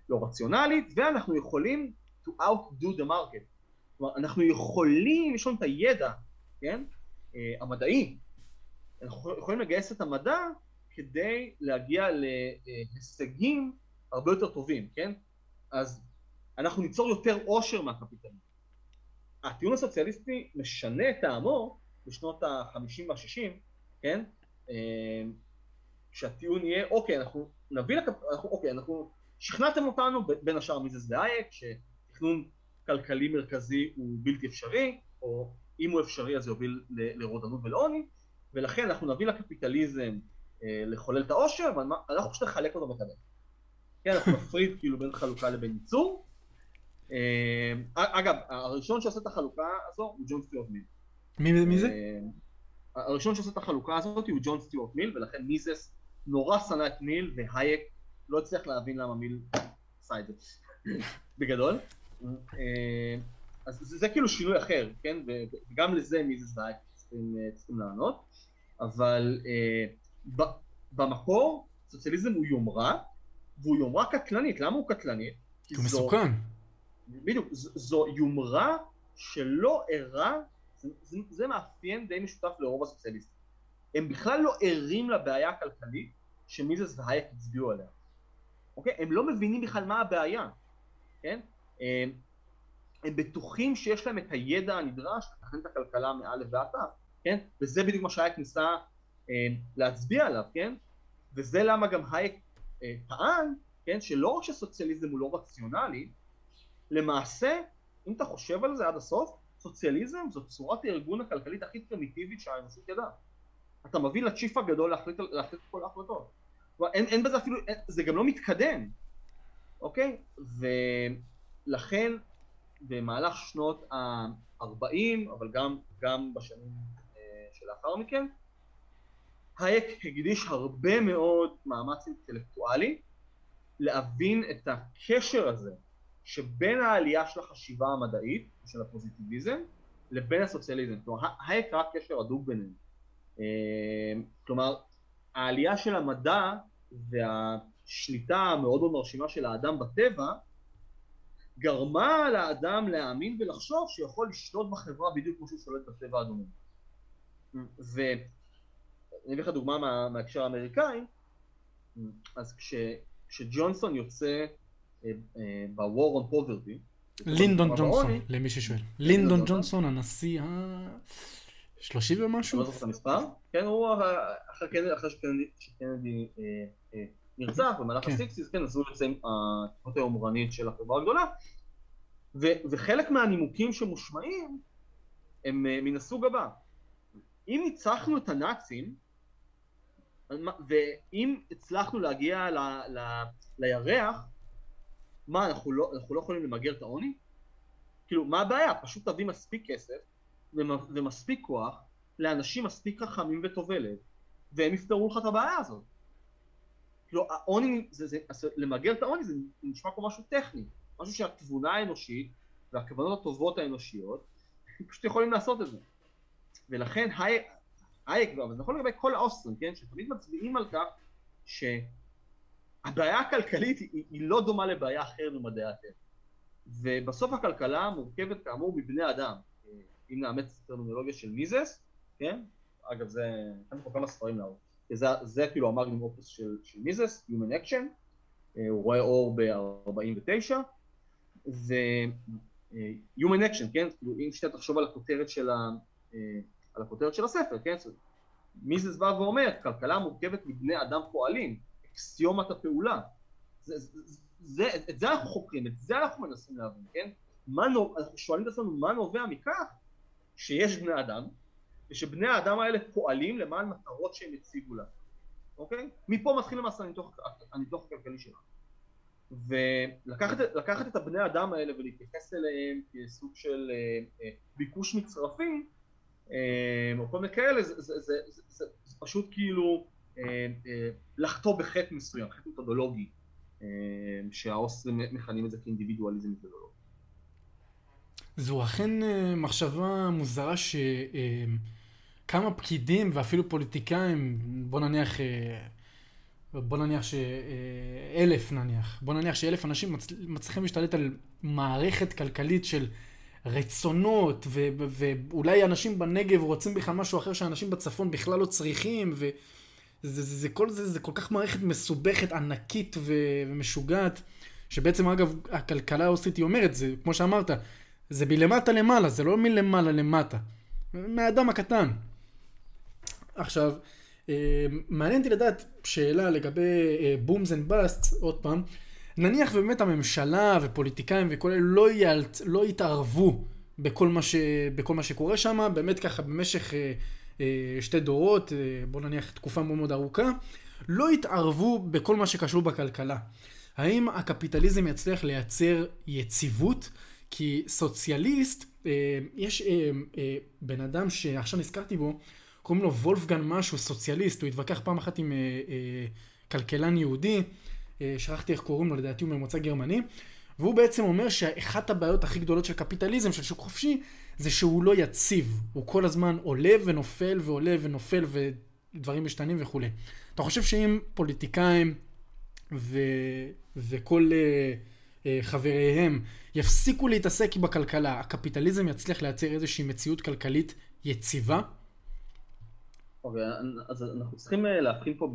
לא רציונלית, ואנחנו יכולים to outdo the market. כלומר, אנחנו יכולים לשאול את הידע, כן? המדעי. אנחנו יכולים לגייס את המדע כדי להגיע להישגים הרבה יותר טובים, כן? אז אנחנו ניצור יותר עושר מהקפיטליזם. הטיעון הסוציאליסטי משנה את טעמו בשנות ה-50 וה-60, כן? שהטיעון יהיה, אוקיי, אנחנו נביא אנחנו שכנעתם אותנו, בין השאר מיזס והאייק, שתכנון כלכלי מרכזי הוא בלתי אפשרי, או אם הוא אפשרי אז יוביל לרודנות ולעוני, ולכן אנחנו נביא לקפיטליזם לחולל את העושר, ואנחנו פשוט נחלק אותו מחדש. כן, אנחנו מפריד כאילו בין חלוקה לבין ייצור. אגב, הראשון שעושה את החלוקה הזו הוא ג'ון סטיוארט מיל. מי זה? הראשון שעושה את החלוקה הזאת הוא ג'ון סטיוארט מיל, ולכן מיזס נורא שנא את מיל, והאייק לא הצליח להבין למה מיל עשה את זה. בגדול. אז זה כאילו שינוי אחר, כן? וגם לזה מיזס והאייק צריכים לענות. אבל במקור, סוציאליזם הוא יומרה, והוא יומרה קטלנית. למה הוא קטלנית? כי הוא מסוכן. בדיוק, זו יומרה שלא ערה, זה מאפיין די משותף לרוב הסוציאליסטים. הם בכלל לא ערים לבעיה הכלכלית שמיזס והאייק הצביעו עליה. אוקיי? הם לא מבינים בכלל מה הבעיה, כן? הם בטוחים שיש להם את הידע הנדרש לתכנן את הכלכלה מאלף ועד תף, כן? וזה בדיוק מה שהאייק ניסה להצביע עליו, כן? וזה למה גם האייק טען, כן? שלא רק שסוציאליזם הוא לא רציונלי, למעשה, אם אתה חושב על זה עד הסוף, סוציאליזם זו צורת הארגון הכלכלית הכי פרימיטיבית שהאנושות ידעה. אתה מביא לצ'יף הגדול להחליט כל ההחלטות. אין בזה אפילו, זה גם לא מתקדם, אוקיי? ולכן, במהלך שנות ה-40, אבל גם בשנים שלאחר מכן, האייק הקדיש הרבה מאוד מאמץ אינטלקטואלי להבין את הקשר הזה שבין העלייה של החשיבה המדעית, של הפוזיטיביזם, לבין הסוציאליזם. כלומר, האייק ראה קשר הדוק ביניהם. כלומר, העלייה של המדע והשליטה המאוד מאוד מרשימה של האדם בטבע, גרמה לאדם להאמין ולחשוב שיכול לשלוט בחברה בדיוק כמו שהוא שולט בטבע האדומים. ואני אביא לך דוגמה מההקשר האמריקאי, אז כשג'ונסון יוצא ב-War on Poverty, לינדון ג'ונסון, למי ששואל. לינדון ג'ונסון, הנשיא ה-30 ומשהו? לא זוכר את המספר? כן, הוא אחרי שקנדי נרצח במהלך ה-60s, כן, אז הוא יוצא עם התקנות היומרנית של החברה הגדולה, וחלק מהנימוקים שמושמעים הם מן הסוג הבא. אם ניצחנו את הנאצים, ואם הצלחנו להגיע לירח, מה, אנחנו לא יכולים למגר את העוני? כאילו, מה הבעיה? פשוט תביא מספיק כסף ומספיק כוח לאנשים מספיק חכמים וטובלת, והם יפתרו לך את הבעיה הזאת. כאילו, העוני, למגר את העוני זה נשמע כמו משהו טכני, משהו שהתבונה האנושית והכוונות הטובות האנושיות פשוט יכולים לעשות את זה. ולכן האייק, אבל זה נכון לגבי כל האוסטרים, כן? שתמיד מצביעים על כך שהבעיה הכלכלית היא לא דומה לבעיה אחרת במדעי הטבע. ובסוף הכלכלה מורכבת כאמור מבני אדם, אם נאמץ את הטרמינולוגיה של מיזס, כן? אגב, זה... כאן פה כמה ספרים להראות. זה כאילו המגנום אופוס של מיזס, Human Action, הוא רואה אור ב-49, Human Action, כן? כאילו, אם שאתה תחשוב על הכותרת של על הכותרת של הספר, כן? מיזס בא ואומר, כלכלה מורכבת מבני אדם פועלים, אקסיומת הפעולה. את זה אנחנו חוקרים, את זה אנחנו מנסים להבין, כן? אנחנו שואלים את עצמנו מה נובע מכך שיש בני אדם, ושבני האדם האלה פועלים למען מטרות שהם הציגו לה, אוקיי? מפה מתחיל למעשה הניתוח הכלכלי שלנו. ולקחת את הבני האדם האלה ולהתייחס אליהם כסוג של ביקוש מצרפי, או כל מיני כאלה, זה פשוט כאילו לחטוא בחטא מסוים, חטא מתודולוגי, שהאוסטרים מכנים את זה כאינדיבידואליזם מתודולוגי. זו אכן מחשבה מוזרה שכמה פקידים ואפילו פוליטיקאים, בוא נניח שאלף אנשים מצליחים להשתלט על מערכת כלכלית של רצונות, ואולי אנשים בנגב רוצים בכלל משהו אחר שאנשים בצפון בכלל לא צריכים, וזה כל כך מערכת מסובכת, ענקית ומשוגעת, שבעצם אגב הכלכלה האוסטרית היא אומרת, זה כמו שאמרת, זה מלמטה למעלה, זה לא מלמעלה למטה, מהאדם הקטן. עכשיו, מעניין אותי לדעת שאלה לגבי בומס אנד בסטס, עוד פעם, נניח באמת הממשלה ופוליטיקאים וכל אלה לא יתערבו בכל מה שקורה שם, באמת ככה במשך שתי דורות, בוא נניח תקופה מאוד מאוד ארוכה, לא יתערבו בכל מה שקשור בכלכלה. האם הקפיטליזם יצליח לייצר יציבות? כי סוציאליסט, יש בן אדם שעכשיו נזכרתי בו, קוראים לו וולפגנג משהו, סוציאליסט, הוא התווכח פעם אחת עם כלכלן יהודי, שכחתי איך קוראים לו, לדעתי הוא ממוצא גרמני, והוא בעצם אומר שאחת הבעיות הכי גדולות של קפיטליזם, של שוק חופשי, זה שהוא לא יציב, הוא כל הזמן עולה ונופל ועולה ונופל ודברים משתנים וכו'. אתה חושב שאם פוליטיקאים וכל חבריהם יפסיקו להתעסק בכלכלה, הקפיטליזם יצליח לייצר איזושהי מציאות כלכלית יציבה? אוקיי, אז אנחנו צריכים להבחין פה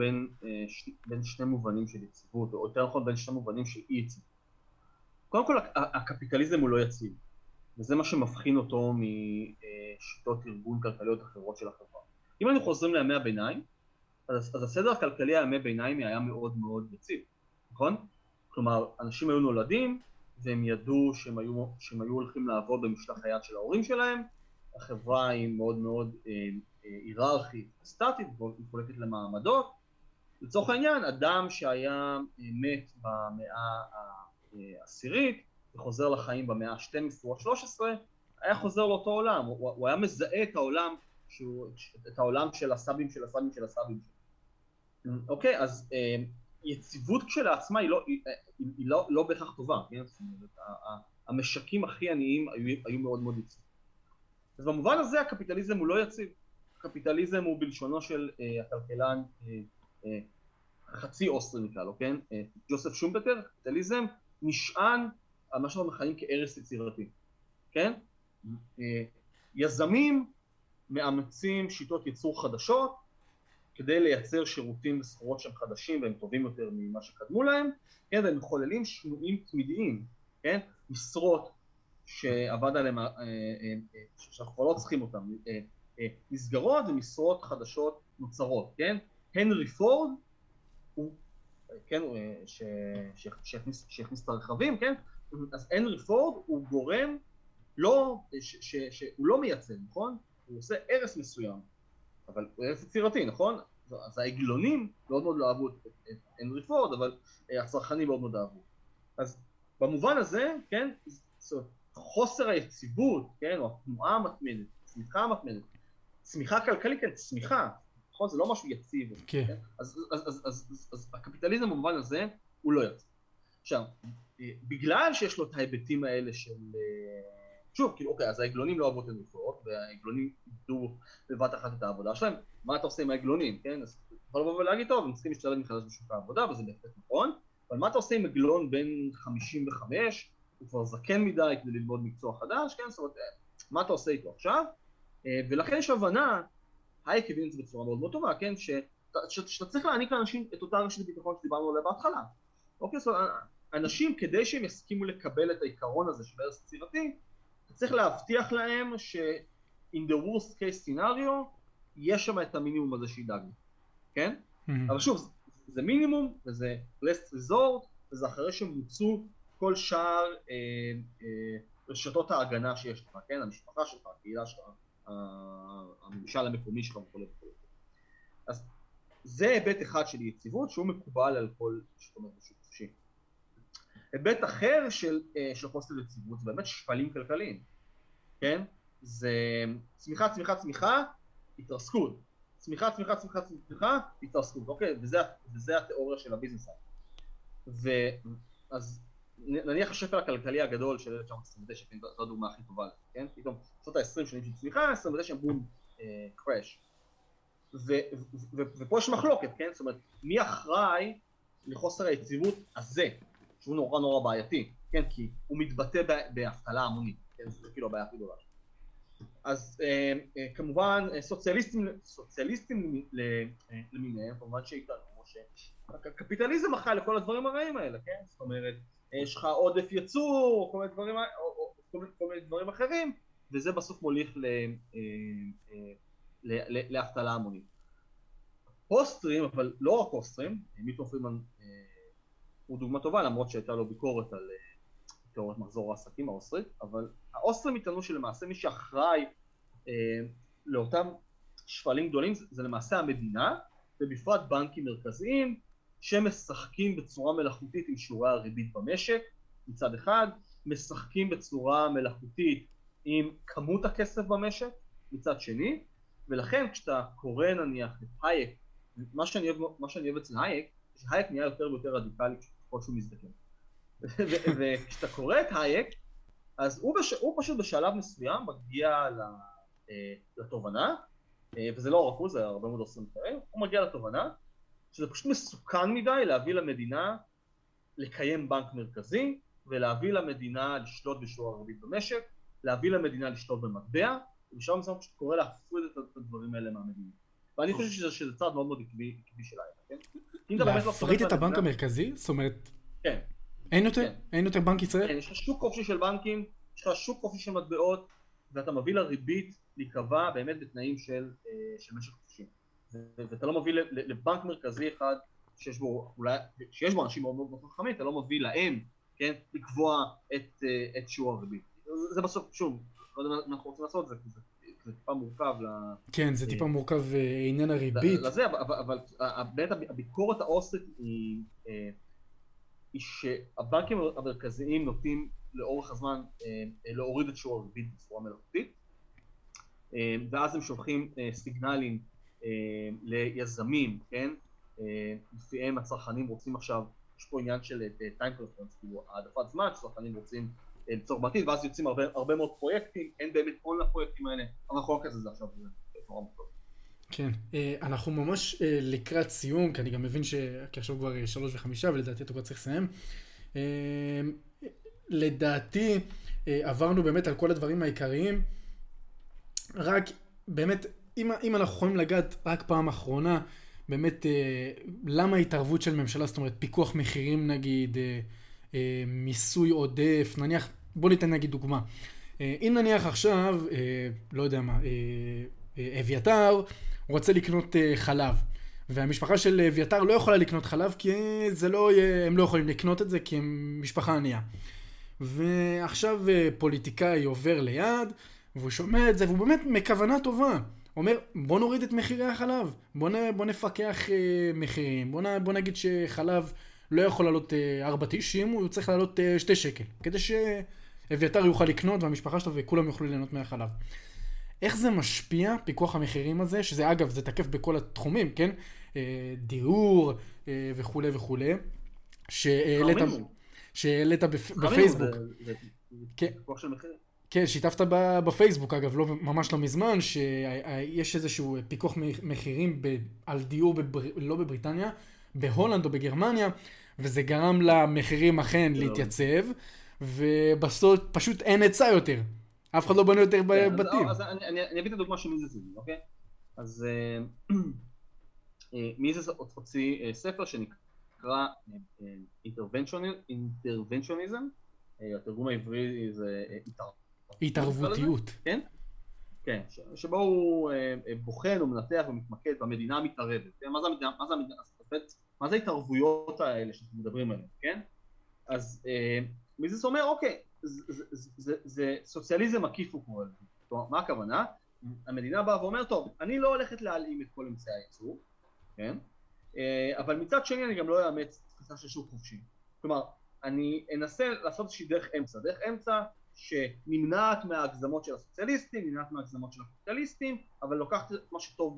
בין שני מובנים של יציבות, או יותר נכון בין שני מובנים של אי יציבות. קודם כל, הקפיטליזם הוא לא יציב, וזה מה שמבחין אותו משיטות ארגון כלכליות אחרות של החברה. אם אנחנו חוזרים לימי הביניים, אז הסדר הכלכלי הימי ביניים היה מאוד מאוד יציב, נכון? כלומר, אנשים היו נולדים, והם ידעו שהם היו הולכים לעבוד במשלח היד של ההורים שלהם, החברה היא מאוד מאוד היררכית, סטטית, מחולקת למעמדות. לצורך העניין, אדם שהיה מת במאה העשירית, וחוזר לחיים במאה ה-12 או ה-13, היה חוזר לאותו עולם, הוא היה מזהה את העולם, את העולם של הסבים של הסבים של הסבים שלו. אוקיי, אז יציבות כשלעצמה היא לא בהכרח טובה, כן? המשקים הכי עניים היו מאוד מאוד יציבים. אז במובן הזה הקפיטליזם הוא לא יציב. הקפיטליזם הוא בלשונו של הכלכלן חצי אוסטרי נקרא לו, כן? ג'וזף שומפטר, הקפיטליזם נשען על מה שאנחנו מכנים כערס יצירתי, כן? יזמים מאמצים שיטות ייצור חדשות כדי לייצר שירותים וסחורות שהם חדשים והם טובים יותר ממה שקדמו להם, כן? והם מחוללים שינויים תמידיים, כן? משרות שעבד עליהם, שאנחנו כבר לא צריכים אותם, מסגרות ומשרות חדשות נוצרות, כן? הנרי פורד, כן, שהכניס את הרכבים, כן? אז הנרי פורד הוא גורם, שהוא לא מייצר, נכון? הוא עושה ערס מסוים, אבל הוא ערס יצירתי, נכון? אז העגלונים מאוד מאוד לא אהבו את הנרי פורד, אבל הצרכנים מאוד מאוד אהבו. אז במובן הזה, כן? חוסר היציבות, כן? או התנועה המתמדת, צמיחה המתמדת, צמיחה כלכלית, כן? צמיחה, נכון? זה לא משהו יציב. כן. אז הקפיטליזם במובן הזה הוא לא יציב. עכשיו, בגלל שיש לו את ההיבטים האלה שוב, כאילו, אוקיי, אז העגלונים לא אוהבו את הנפות, והעגלונים ידעו בבת אחת את העבודה שלהם. מה אתה עושה עם העגלונים, כן? אז אתה יכול להגיד, טוב, הם צריכים להשתלב מחדש בשוק העבודה, וזה בהחלט נכון, אבל מה אתה עושה עם עגלון בין 55, הוא כבר זקן מדי כדי ללמוד מקצוע חדש, כן? זאת אומרת, מה אתה עושה איתו עכשיו? ולכן יש הבנה, האייק הבין את זה בצורה מאוד מאוד טובה, כן? שאתה צריך להעניק לאנשים את אותה רשת הביטחון שדיברנו עליה בהתחלה. אוקיי, זאת אומרת, אנשים, כדי שהם יסכימו לקבל את העיקרון הזה של ערך יצירתי, אתה צריך להבטיח להם ש-in the worst case scenario, יש שם את המינימום הזה שידאג לי, כן? אבל שוב, זה מינימום, וזה last resort, וזה אחרי שמוצאו כל שאר רשתות ההגנה שיש לך, כן? המשפחה שלך, הקהילה שלך, הממשל המקומי שלך וכו' וכו'. אז זה היבט אחד של יציבות, שהוא מקובל על כל שתומך בשוק חופשי. היבט אחר של חוסר יציבות, זה באמת שפלים כלכליים, כן? זה צמיחה, צמיחה, צמיחה, התרסקות. צמיחה, צמיחה, צמיחה, צמיחה, התרסקות, אוקיי? וזה התיאוריה של הביזנס. ואז נניח השפל הכלכלי הגדול של 1929, זו הדוגמה הכי טובה, כן? פתאום, שנות ה-20 שנים של צמיחה, 29 בום, קראש. ופה יש מחלוקת, כן? זאת אומרת, מי אחראי לחוסר היציבות הזה, שהוא נורא נורא בעייתי, כן? כי הוא מתבטא בהפתלה המונית, כן? זה כאילו הבעיה הכי גדולה. אז כמובן, סוציאליסטים למיניהם, כמובן שאיתנו, שהקפיטליזם אחראי לכל הדברים הרעים האלה, כן? זאת אומרת, יש לך עודף ייצור, או כל מיני דברים אחרים, וזה בסוף מוליך להפתלה המונית. אוסטרים, אבל לא רק אוסטרים, מילטון פרידמן הוא דוגמה טובה, למרות שהייתה לו ביקורת על תיאוריית מחזור העסקים האוסטרית, אבל האוסטרים יטענו שלמעשה מי שאחראי לאותם שפלים גדולים זה למעשה המדינה, ובפרט בנקים מרכזיים שמשחקים בצורה מלאכותית עם שיעורי הריבית במשק מצד אחד, משחקים בצורה מלאכותית עם כמות הכסף במשק מצד שני, ולכן כשאתה קורא נניח את האייק, מה שאני אוהב אצל האייק, שהאייק נהיה יותר ויותר רדיקלי ככל שהוא מזדקן. וכשאתה קורא את האייק, אז הוא פשוט בשלב מסוים מגיע לתובנה, וזה לא רק הוא, זה הרבה מאוד עושים אחרים, הוא מגיע לתובנה, שזה פשוט מסוכן מדי להביא למדינה לקיים בנק מרכזי, ולהביא למדינה לשלוט בשיעור הריבית במשק, להביא למדינה לשלוט במטבע, ובשלב מסוים פשוט קורא להפריד את הדברים האלה מהמדינה. ואני חושב שזה צעד מאוד מאוד עקבי של האייק, כן? להפריד את הבנק המרכזי? זאת אומרת... כן. אין יותר? אין יותר בנק ישראל? כן, יש לך שוק חופשי של בנקים, יש לך שוק חופשי של מטבעות, ואתה מביא לריבית להיקבע באמת בתנאים של משק חופשי. ואתה לא מביא לבנק מרכזי אחד שיש בו אנשים מאוד מאוד חכמים, אתה לא מביא להם, כן, לקבוע את שיעור הריבית. זה בסוף, שוב, לא יודע מה אנחנו רוצים לעשות, זה טיפה מורכב. כן, זה טיפה מורכב עניין הריבית. לזה, אבל באמת הביקורת האוסטרית היא שהבנקים המרכזיים נוטים לאורך הזמן להוריד את שיעור הריבית בצורה מלאכותית, ואז הם שולחים סיגנלים ליזמים, כן? לפיהם הצרכנים רוצים עכשיו, יש פה עניין של time preference, כאילו העדפת זמן, הצרכנים רוצים ליצור בעתיד, ואז יוצאים הרבה מאוד פרויקטים, אין באמת און לפרויקטים האלה, אבל אנחנו לא כזה זה עכשיו, זה נורא מוטב. כן, אנחנו ממש לקראת סיום, כי אני גם מבין שעכשיו כבר 3:05, ולדעתי אתה כבר צריך לסיים. לדעתי עברנו באמת על כל הדברים העיקריים, רק באמת, אם אנחנו יכולים לגעת רק פעם אחרונה, באמת למה התערבות של ממשלה, זאת אומרת פיקוח מחירים נגיד, מיסוי עודף, נניח, בוא ניתן נגיד דוגמה. אם נניח עכשיו, לא יודע מה, אביתר רוצה לקנות חלב, והמשפחה של אביתר לא יכולה לקנות חלב, כי זה לא, הם לא יכולים לקנות את זה, כי הם משפחה ענייה. ועכשיו פוליטיקאי עובר ליד, והוא שומע את זה, והוא באמת מכוונה טובה. אומר, בוא נוריד את מחירי החלב, בוא נפקח מחירים, בוא נגיד שחלב לא יכול לעלות 4.90, הוא צריך לעלות 2 שקל, כדי שאביתר יוכל לקנות והמשפחה שלו וכולם יוכלו ליהנות מהחלב. איך זה משפיע, פיקוח המחירים הזה, שזה אגב, זה תקף בכל התחומים, כן? דיור וכו' וכו', שהעלית בפייסבוק. זה פיקוח של מחירים. כן, שיתפת בפייסבוק, אגב, לא, ממש לא מזמן, שיש איזשהו פיקוח מחירים על דיור, לא בבריטניה, בהולנד או בגרמניה, וזה גרם למחירים אכן להתייצב, ובסוף פשוט אין עצה יותר. אף אחד לא בנו יותר בתים. אז אני אביא את הדוגמה של מיזס, אוקיי? אז מיזס הוציא ספר שנקרא Interventionism, התרגום העברי זה התערבותיות. כן? כן, שבו הוא בוחן ומנתח ומתמקד במדינה המתערבת. מה זה התערבויות האלה שאנחנו מדברים עליהן, כן? אז מיזס אומר, אוקיי, זה סוציאליזם עקיף הוא קורא לזה. מה הכוונה? המדינה באה ואומר, טוב, אני לא הולכת להלאים את כל אמצעי הייצור, כן? אבל מצד שני אני גם לא אאמץ תפיסה של שוק חופשי. כלומר, אני אנסה לעשות איזושהי דרך אמצע. דרך אמצע שנמנעת מההגזמות של הסוציאליסטים, נמנעת מההגזמות של הקפיטליסטים, אבל לוקחת מה שטוב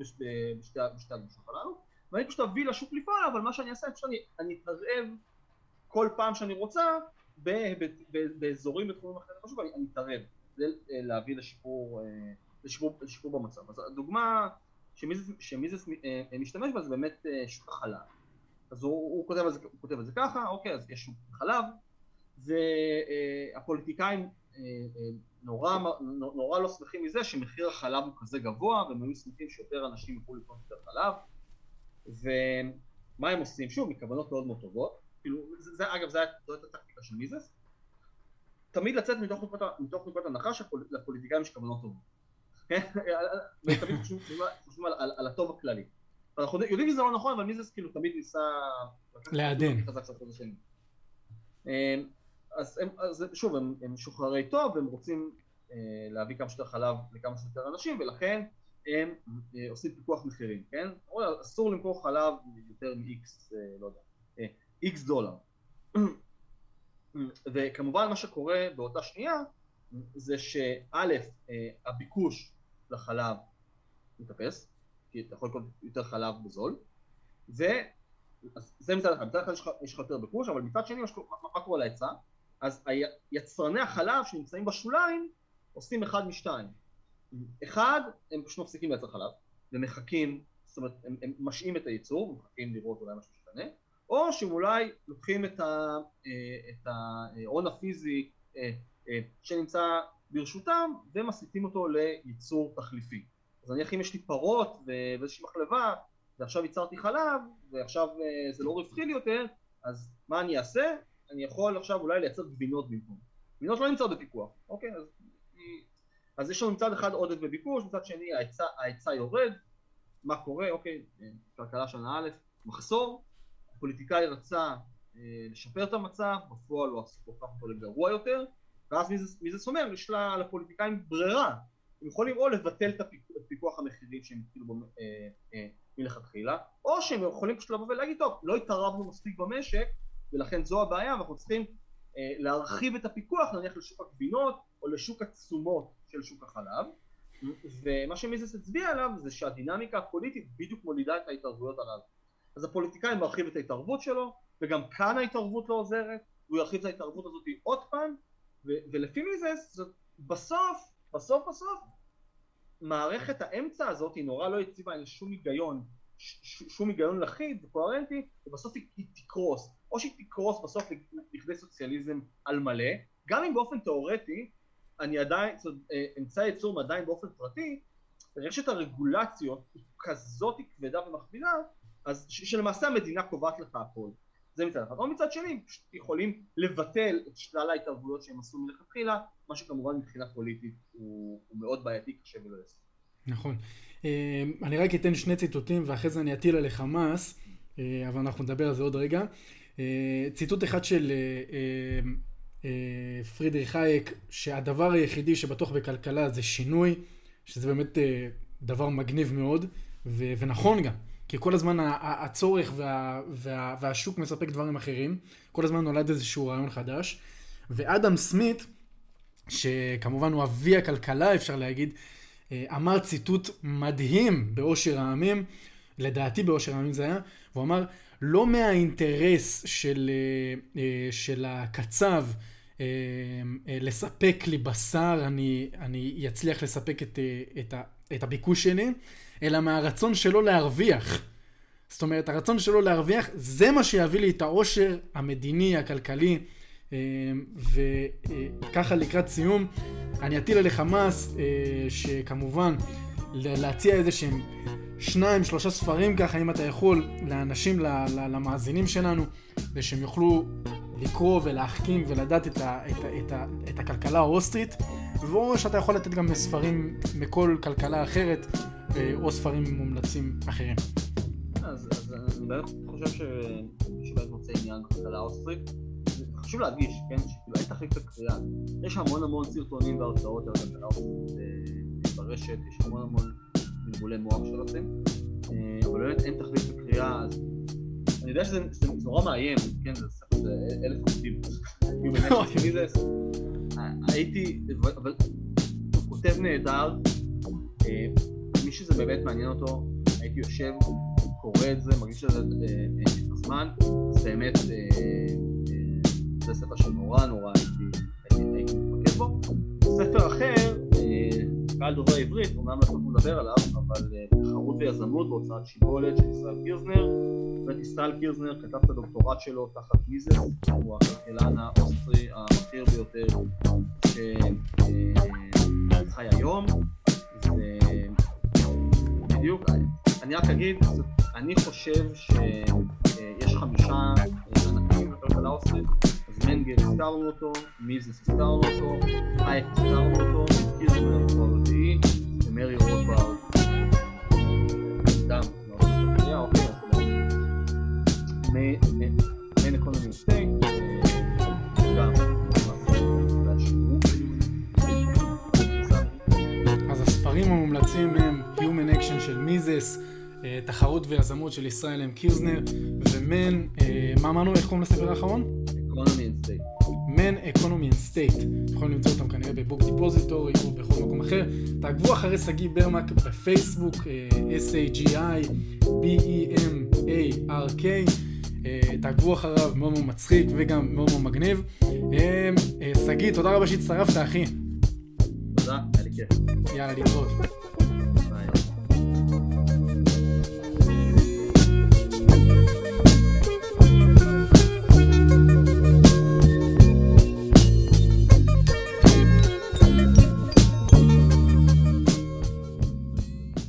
בשתי הגמשות הללו. ואני פשוט אביא לשוק לפעול, אבל מה שאני אעשה, פשוט אני אתערב כל פעם שאני רוצה, באזורים בתחומים אחרים, פשוט אני אתערב. זה להביא לשיפור במצב. אז הדוגמה שמיזס משתמש בה, זה באמת שוק החלב. אז הוא כותב על זה ככה, אוקיי, אז יש שוק חלב, והפוליטיקאים נורא לא שמחים מזה שמחיר החלב הוא כזה גבוה, והם היו שמחים שיותר אנשים יוכלו לקנות יותר חלב, ומה הם עושים? שוב, מכוונות מאוד מאוד טובות, אגב, זו הייתה הטקטיקה של מיזס, תמיד לצאת מתוך נקודת הנחה שלפוליטיקאים יש כוונות טובות, ותמיד חושבים על הטוב הכללי. אנחנו יודעים שזה לא נכון, אבל מיזס כאילו תמיד ניסה לעדן. אז שוב, הם שוחררי טוב, והם רוצים להביא כמה שיותר חלב לכמה שיותר אנשים, ולכן הם עושים פיקוח מחירים, כן? אסור למכור חלב יותר מ-X, לא יודע, X דולר. וכמובן מה שקורה באותה שנייה, זה שא', הביקוש לחלב מתאפס, כי אתה יכול לקנות יותר חלב בזול, וזה מצד אחד, יש לך יותר ביקוש, אבל מצד שני, מה קורה להיצע? אז יצרני החלב שנמצאים בשוליים, עושים אחד משתיים. אחד, הם פשוט מפסיקים לייצר חלב, ומחכים, זאת אומרת, הם משאים את הייצור, ומחכים לראות אולי משהו שתנה, או שהם אולי לוקחים את ההון הפיזי שנמצא ברשותם, ומסיתים אותו לייצור תחליפי. אז אני אחים יש לי פרות ואיזושהי מחלבה, ועכשיו ייצרתי חלב, ועכשיו זה לא רווחי לי יותר, אז מה אני אעשה? אני יכול עכשיו אולי לייצר גבינות במקום. גבינות לא נמצאות בפיקוח, אוקיי? אז יש לנו מצד אחד עודף בביקוש, מצד שני ההיצע יורד, מה קורה? אוקיי, כלכלה שנה א', מחסור, הפוליטיקאי רצה לשפר את המצב, בפועל הוא הופך אותו לגרוע יותר, ואז מי זה סומר? יש לה לפוליטיקאים ברירה, הם יכולים או לבטל את פיקוח המחירים שהם התחילו מלכתחילה, או שהם יכולים פשוט לבוא ולהגיד, טוב, לא התערבנו מספיק במשק, ולכן זו הבעיה, ואנחנו צריכים להרחיב את הפיקוח, נניח לשוק הגבינות, או לשוק התשומות של שוק החלב, ומה שמיזס הצביע עליו זה שהדינמיקה הפוליטית בדיוק מולידה את ההתערבויות עליו. אז הפוליטיקאי מרחיב את ההתערבות שלו, וגם כאן ההתערבות לא עוזרת, הוא ירחיב את ההתערבות הזאת עוד פעם, ולפי מיזס, בסוף, מערכת האמצע הזאת היא נורא לא יציבה, אין שום היגיון לחיד וקוהרנטי, ובסוף היא תקרוס, או שהיא תקרוס בסוף לכדי סוציאליזם על מלא, גם אם באופן תיאורטי, אמצעי ייצור עדיין באופן פרטי, רשת הרגולציות היא כזאת כבדה ומכבידה, אז שלמעשה המדינה קובעת לך הכל. זה מצד אחד. או מצד שני, יכולים לבטל את שלל ההתערבויות שהם עשו מלכתחילה, מה שכמובן מבחינה פוליטית הוא מאוד בעייתי, קשה ולא יעשה. נכון. אני רק אתן שני ציטוטים, ואחרי זה אני אטיל עליך מס, אבל אנחנו נדבר על זה עוד רגע. ציטוט אחד של פרידריך האייק, שהדבר היחידי שבטוח בכלכלה זה שינוי, שזה באמת דבר מגניב מאוד, ונכון גם. כי כל הזמן הצורך והשוק מספק דברים אחרים, כל הזמן נולד איזשהו רעיון חדש, ואדם סמית, שכמובן הוא אבי הכלכלה, אפשר להגיד, אמר ציטוט מדהים באושר העמים, לדעתי באושר העמים זה היה, והוא אמר, לא מהאינטרס של הקצב לספק לי בשר, אני אצליח לספק את הביקוש שלי, אלא מהרצון שלו להרוויח. זאת אומרת, הרצון שלו להרוויח, זה מה שיביא לי את העושר המדיני, הכלכלי, וככה לקראת סיום, אני אטיל עליך מס, שכמובן להציע איזה שהם 2-3 ספרים ככה, אם אתה יכול, לאנשים, למאזינים שלנו, ושהם יוכלו לקרוא ולהחכים ולדעת את הכלכלה האוסטרית, ואו שאתה יכול לתת גם ספרים מכל כלכלה אחרת, או ספרים מומלצים אחרים. אז אני באמת חושב שבאמת מוצא עניין כלכלה האוסטרית. חשוב להדגיש, כן, שאולי תחליק את הקריאה. יש המון המון סרטונים והרצאות על הכלכלה האוסטרית ברשת, יש המון המון מבולי מוח שלכם, אבל באמת אין תחליק את הקריאה. אני יודע שזה נורא מאיים, כן, זה 1000 עמודים. הייתי, אבל הוא כותב נהדר, מי שזה באמת מעניין אותו, הייתי יושב, קורא את זה, מרגיש את זה את הזמן, אז באמת זה ספר שנורא נורא הייתי מתמקד בו. ספר אחר, קהל דובר עברית, אומנם לא יכולנו לדבר עליו, אבל תחרות ויזמות בהוצאת שיבולת של ישראל קירזנר, ישראל קירזנר כתב את הדוקטורט שלו תחת מיזס, הוא הכלכלן האוסטרי המכיר ביותר שחי היום. בדיוק, אני רק אגיד, אני חושב שיש 5 ענקים לכלכלה האוסטרית, אז מנגר הסתרנו אותו, מיזס הסתרנו אותו, האייק הסתרנו אותו, קירזנר כבר רביעי, ומרי רוטברג, דם, זה האופן. Man, Economy, and State, גם אז הספרים המומלצים הם Human Action של מיזס, תחרות ויזמות של ישראל קירזנר, ומן, מה אמרנו, איך קוראים לספר האחרון? Economy and State. Man, Economy and State. יכולים למצוא אותם כנראה בבוק דיפוזיטורי או בכל מקום אחר. תעקבו אחרי שגיא ברמק בפייסבוק, SAGI BEMARK. תעקבו אחריו, מאוד מאוד מצחיק וגם מאוד מאוד מגניב. שגיא, תודה רבה שהצטרפת, אחי. תודה, היה לי כיף. יאללה, להתראות.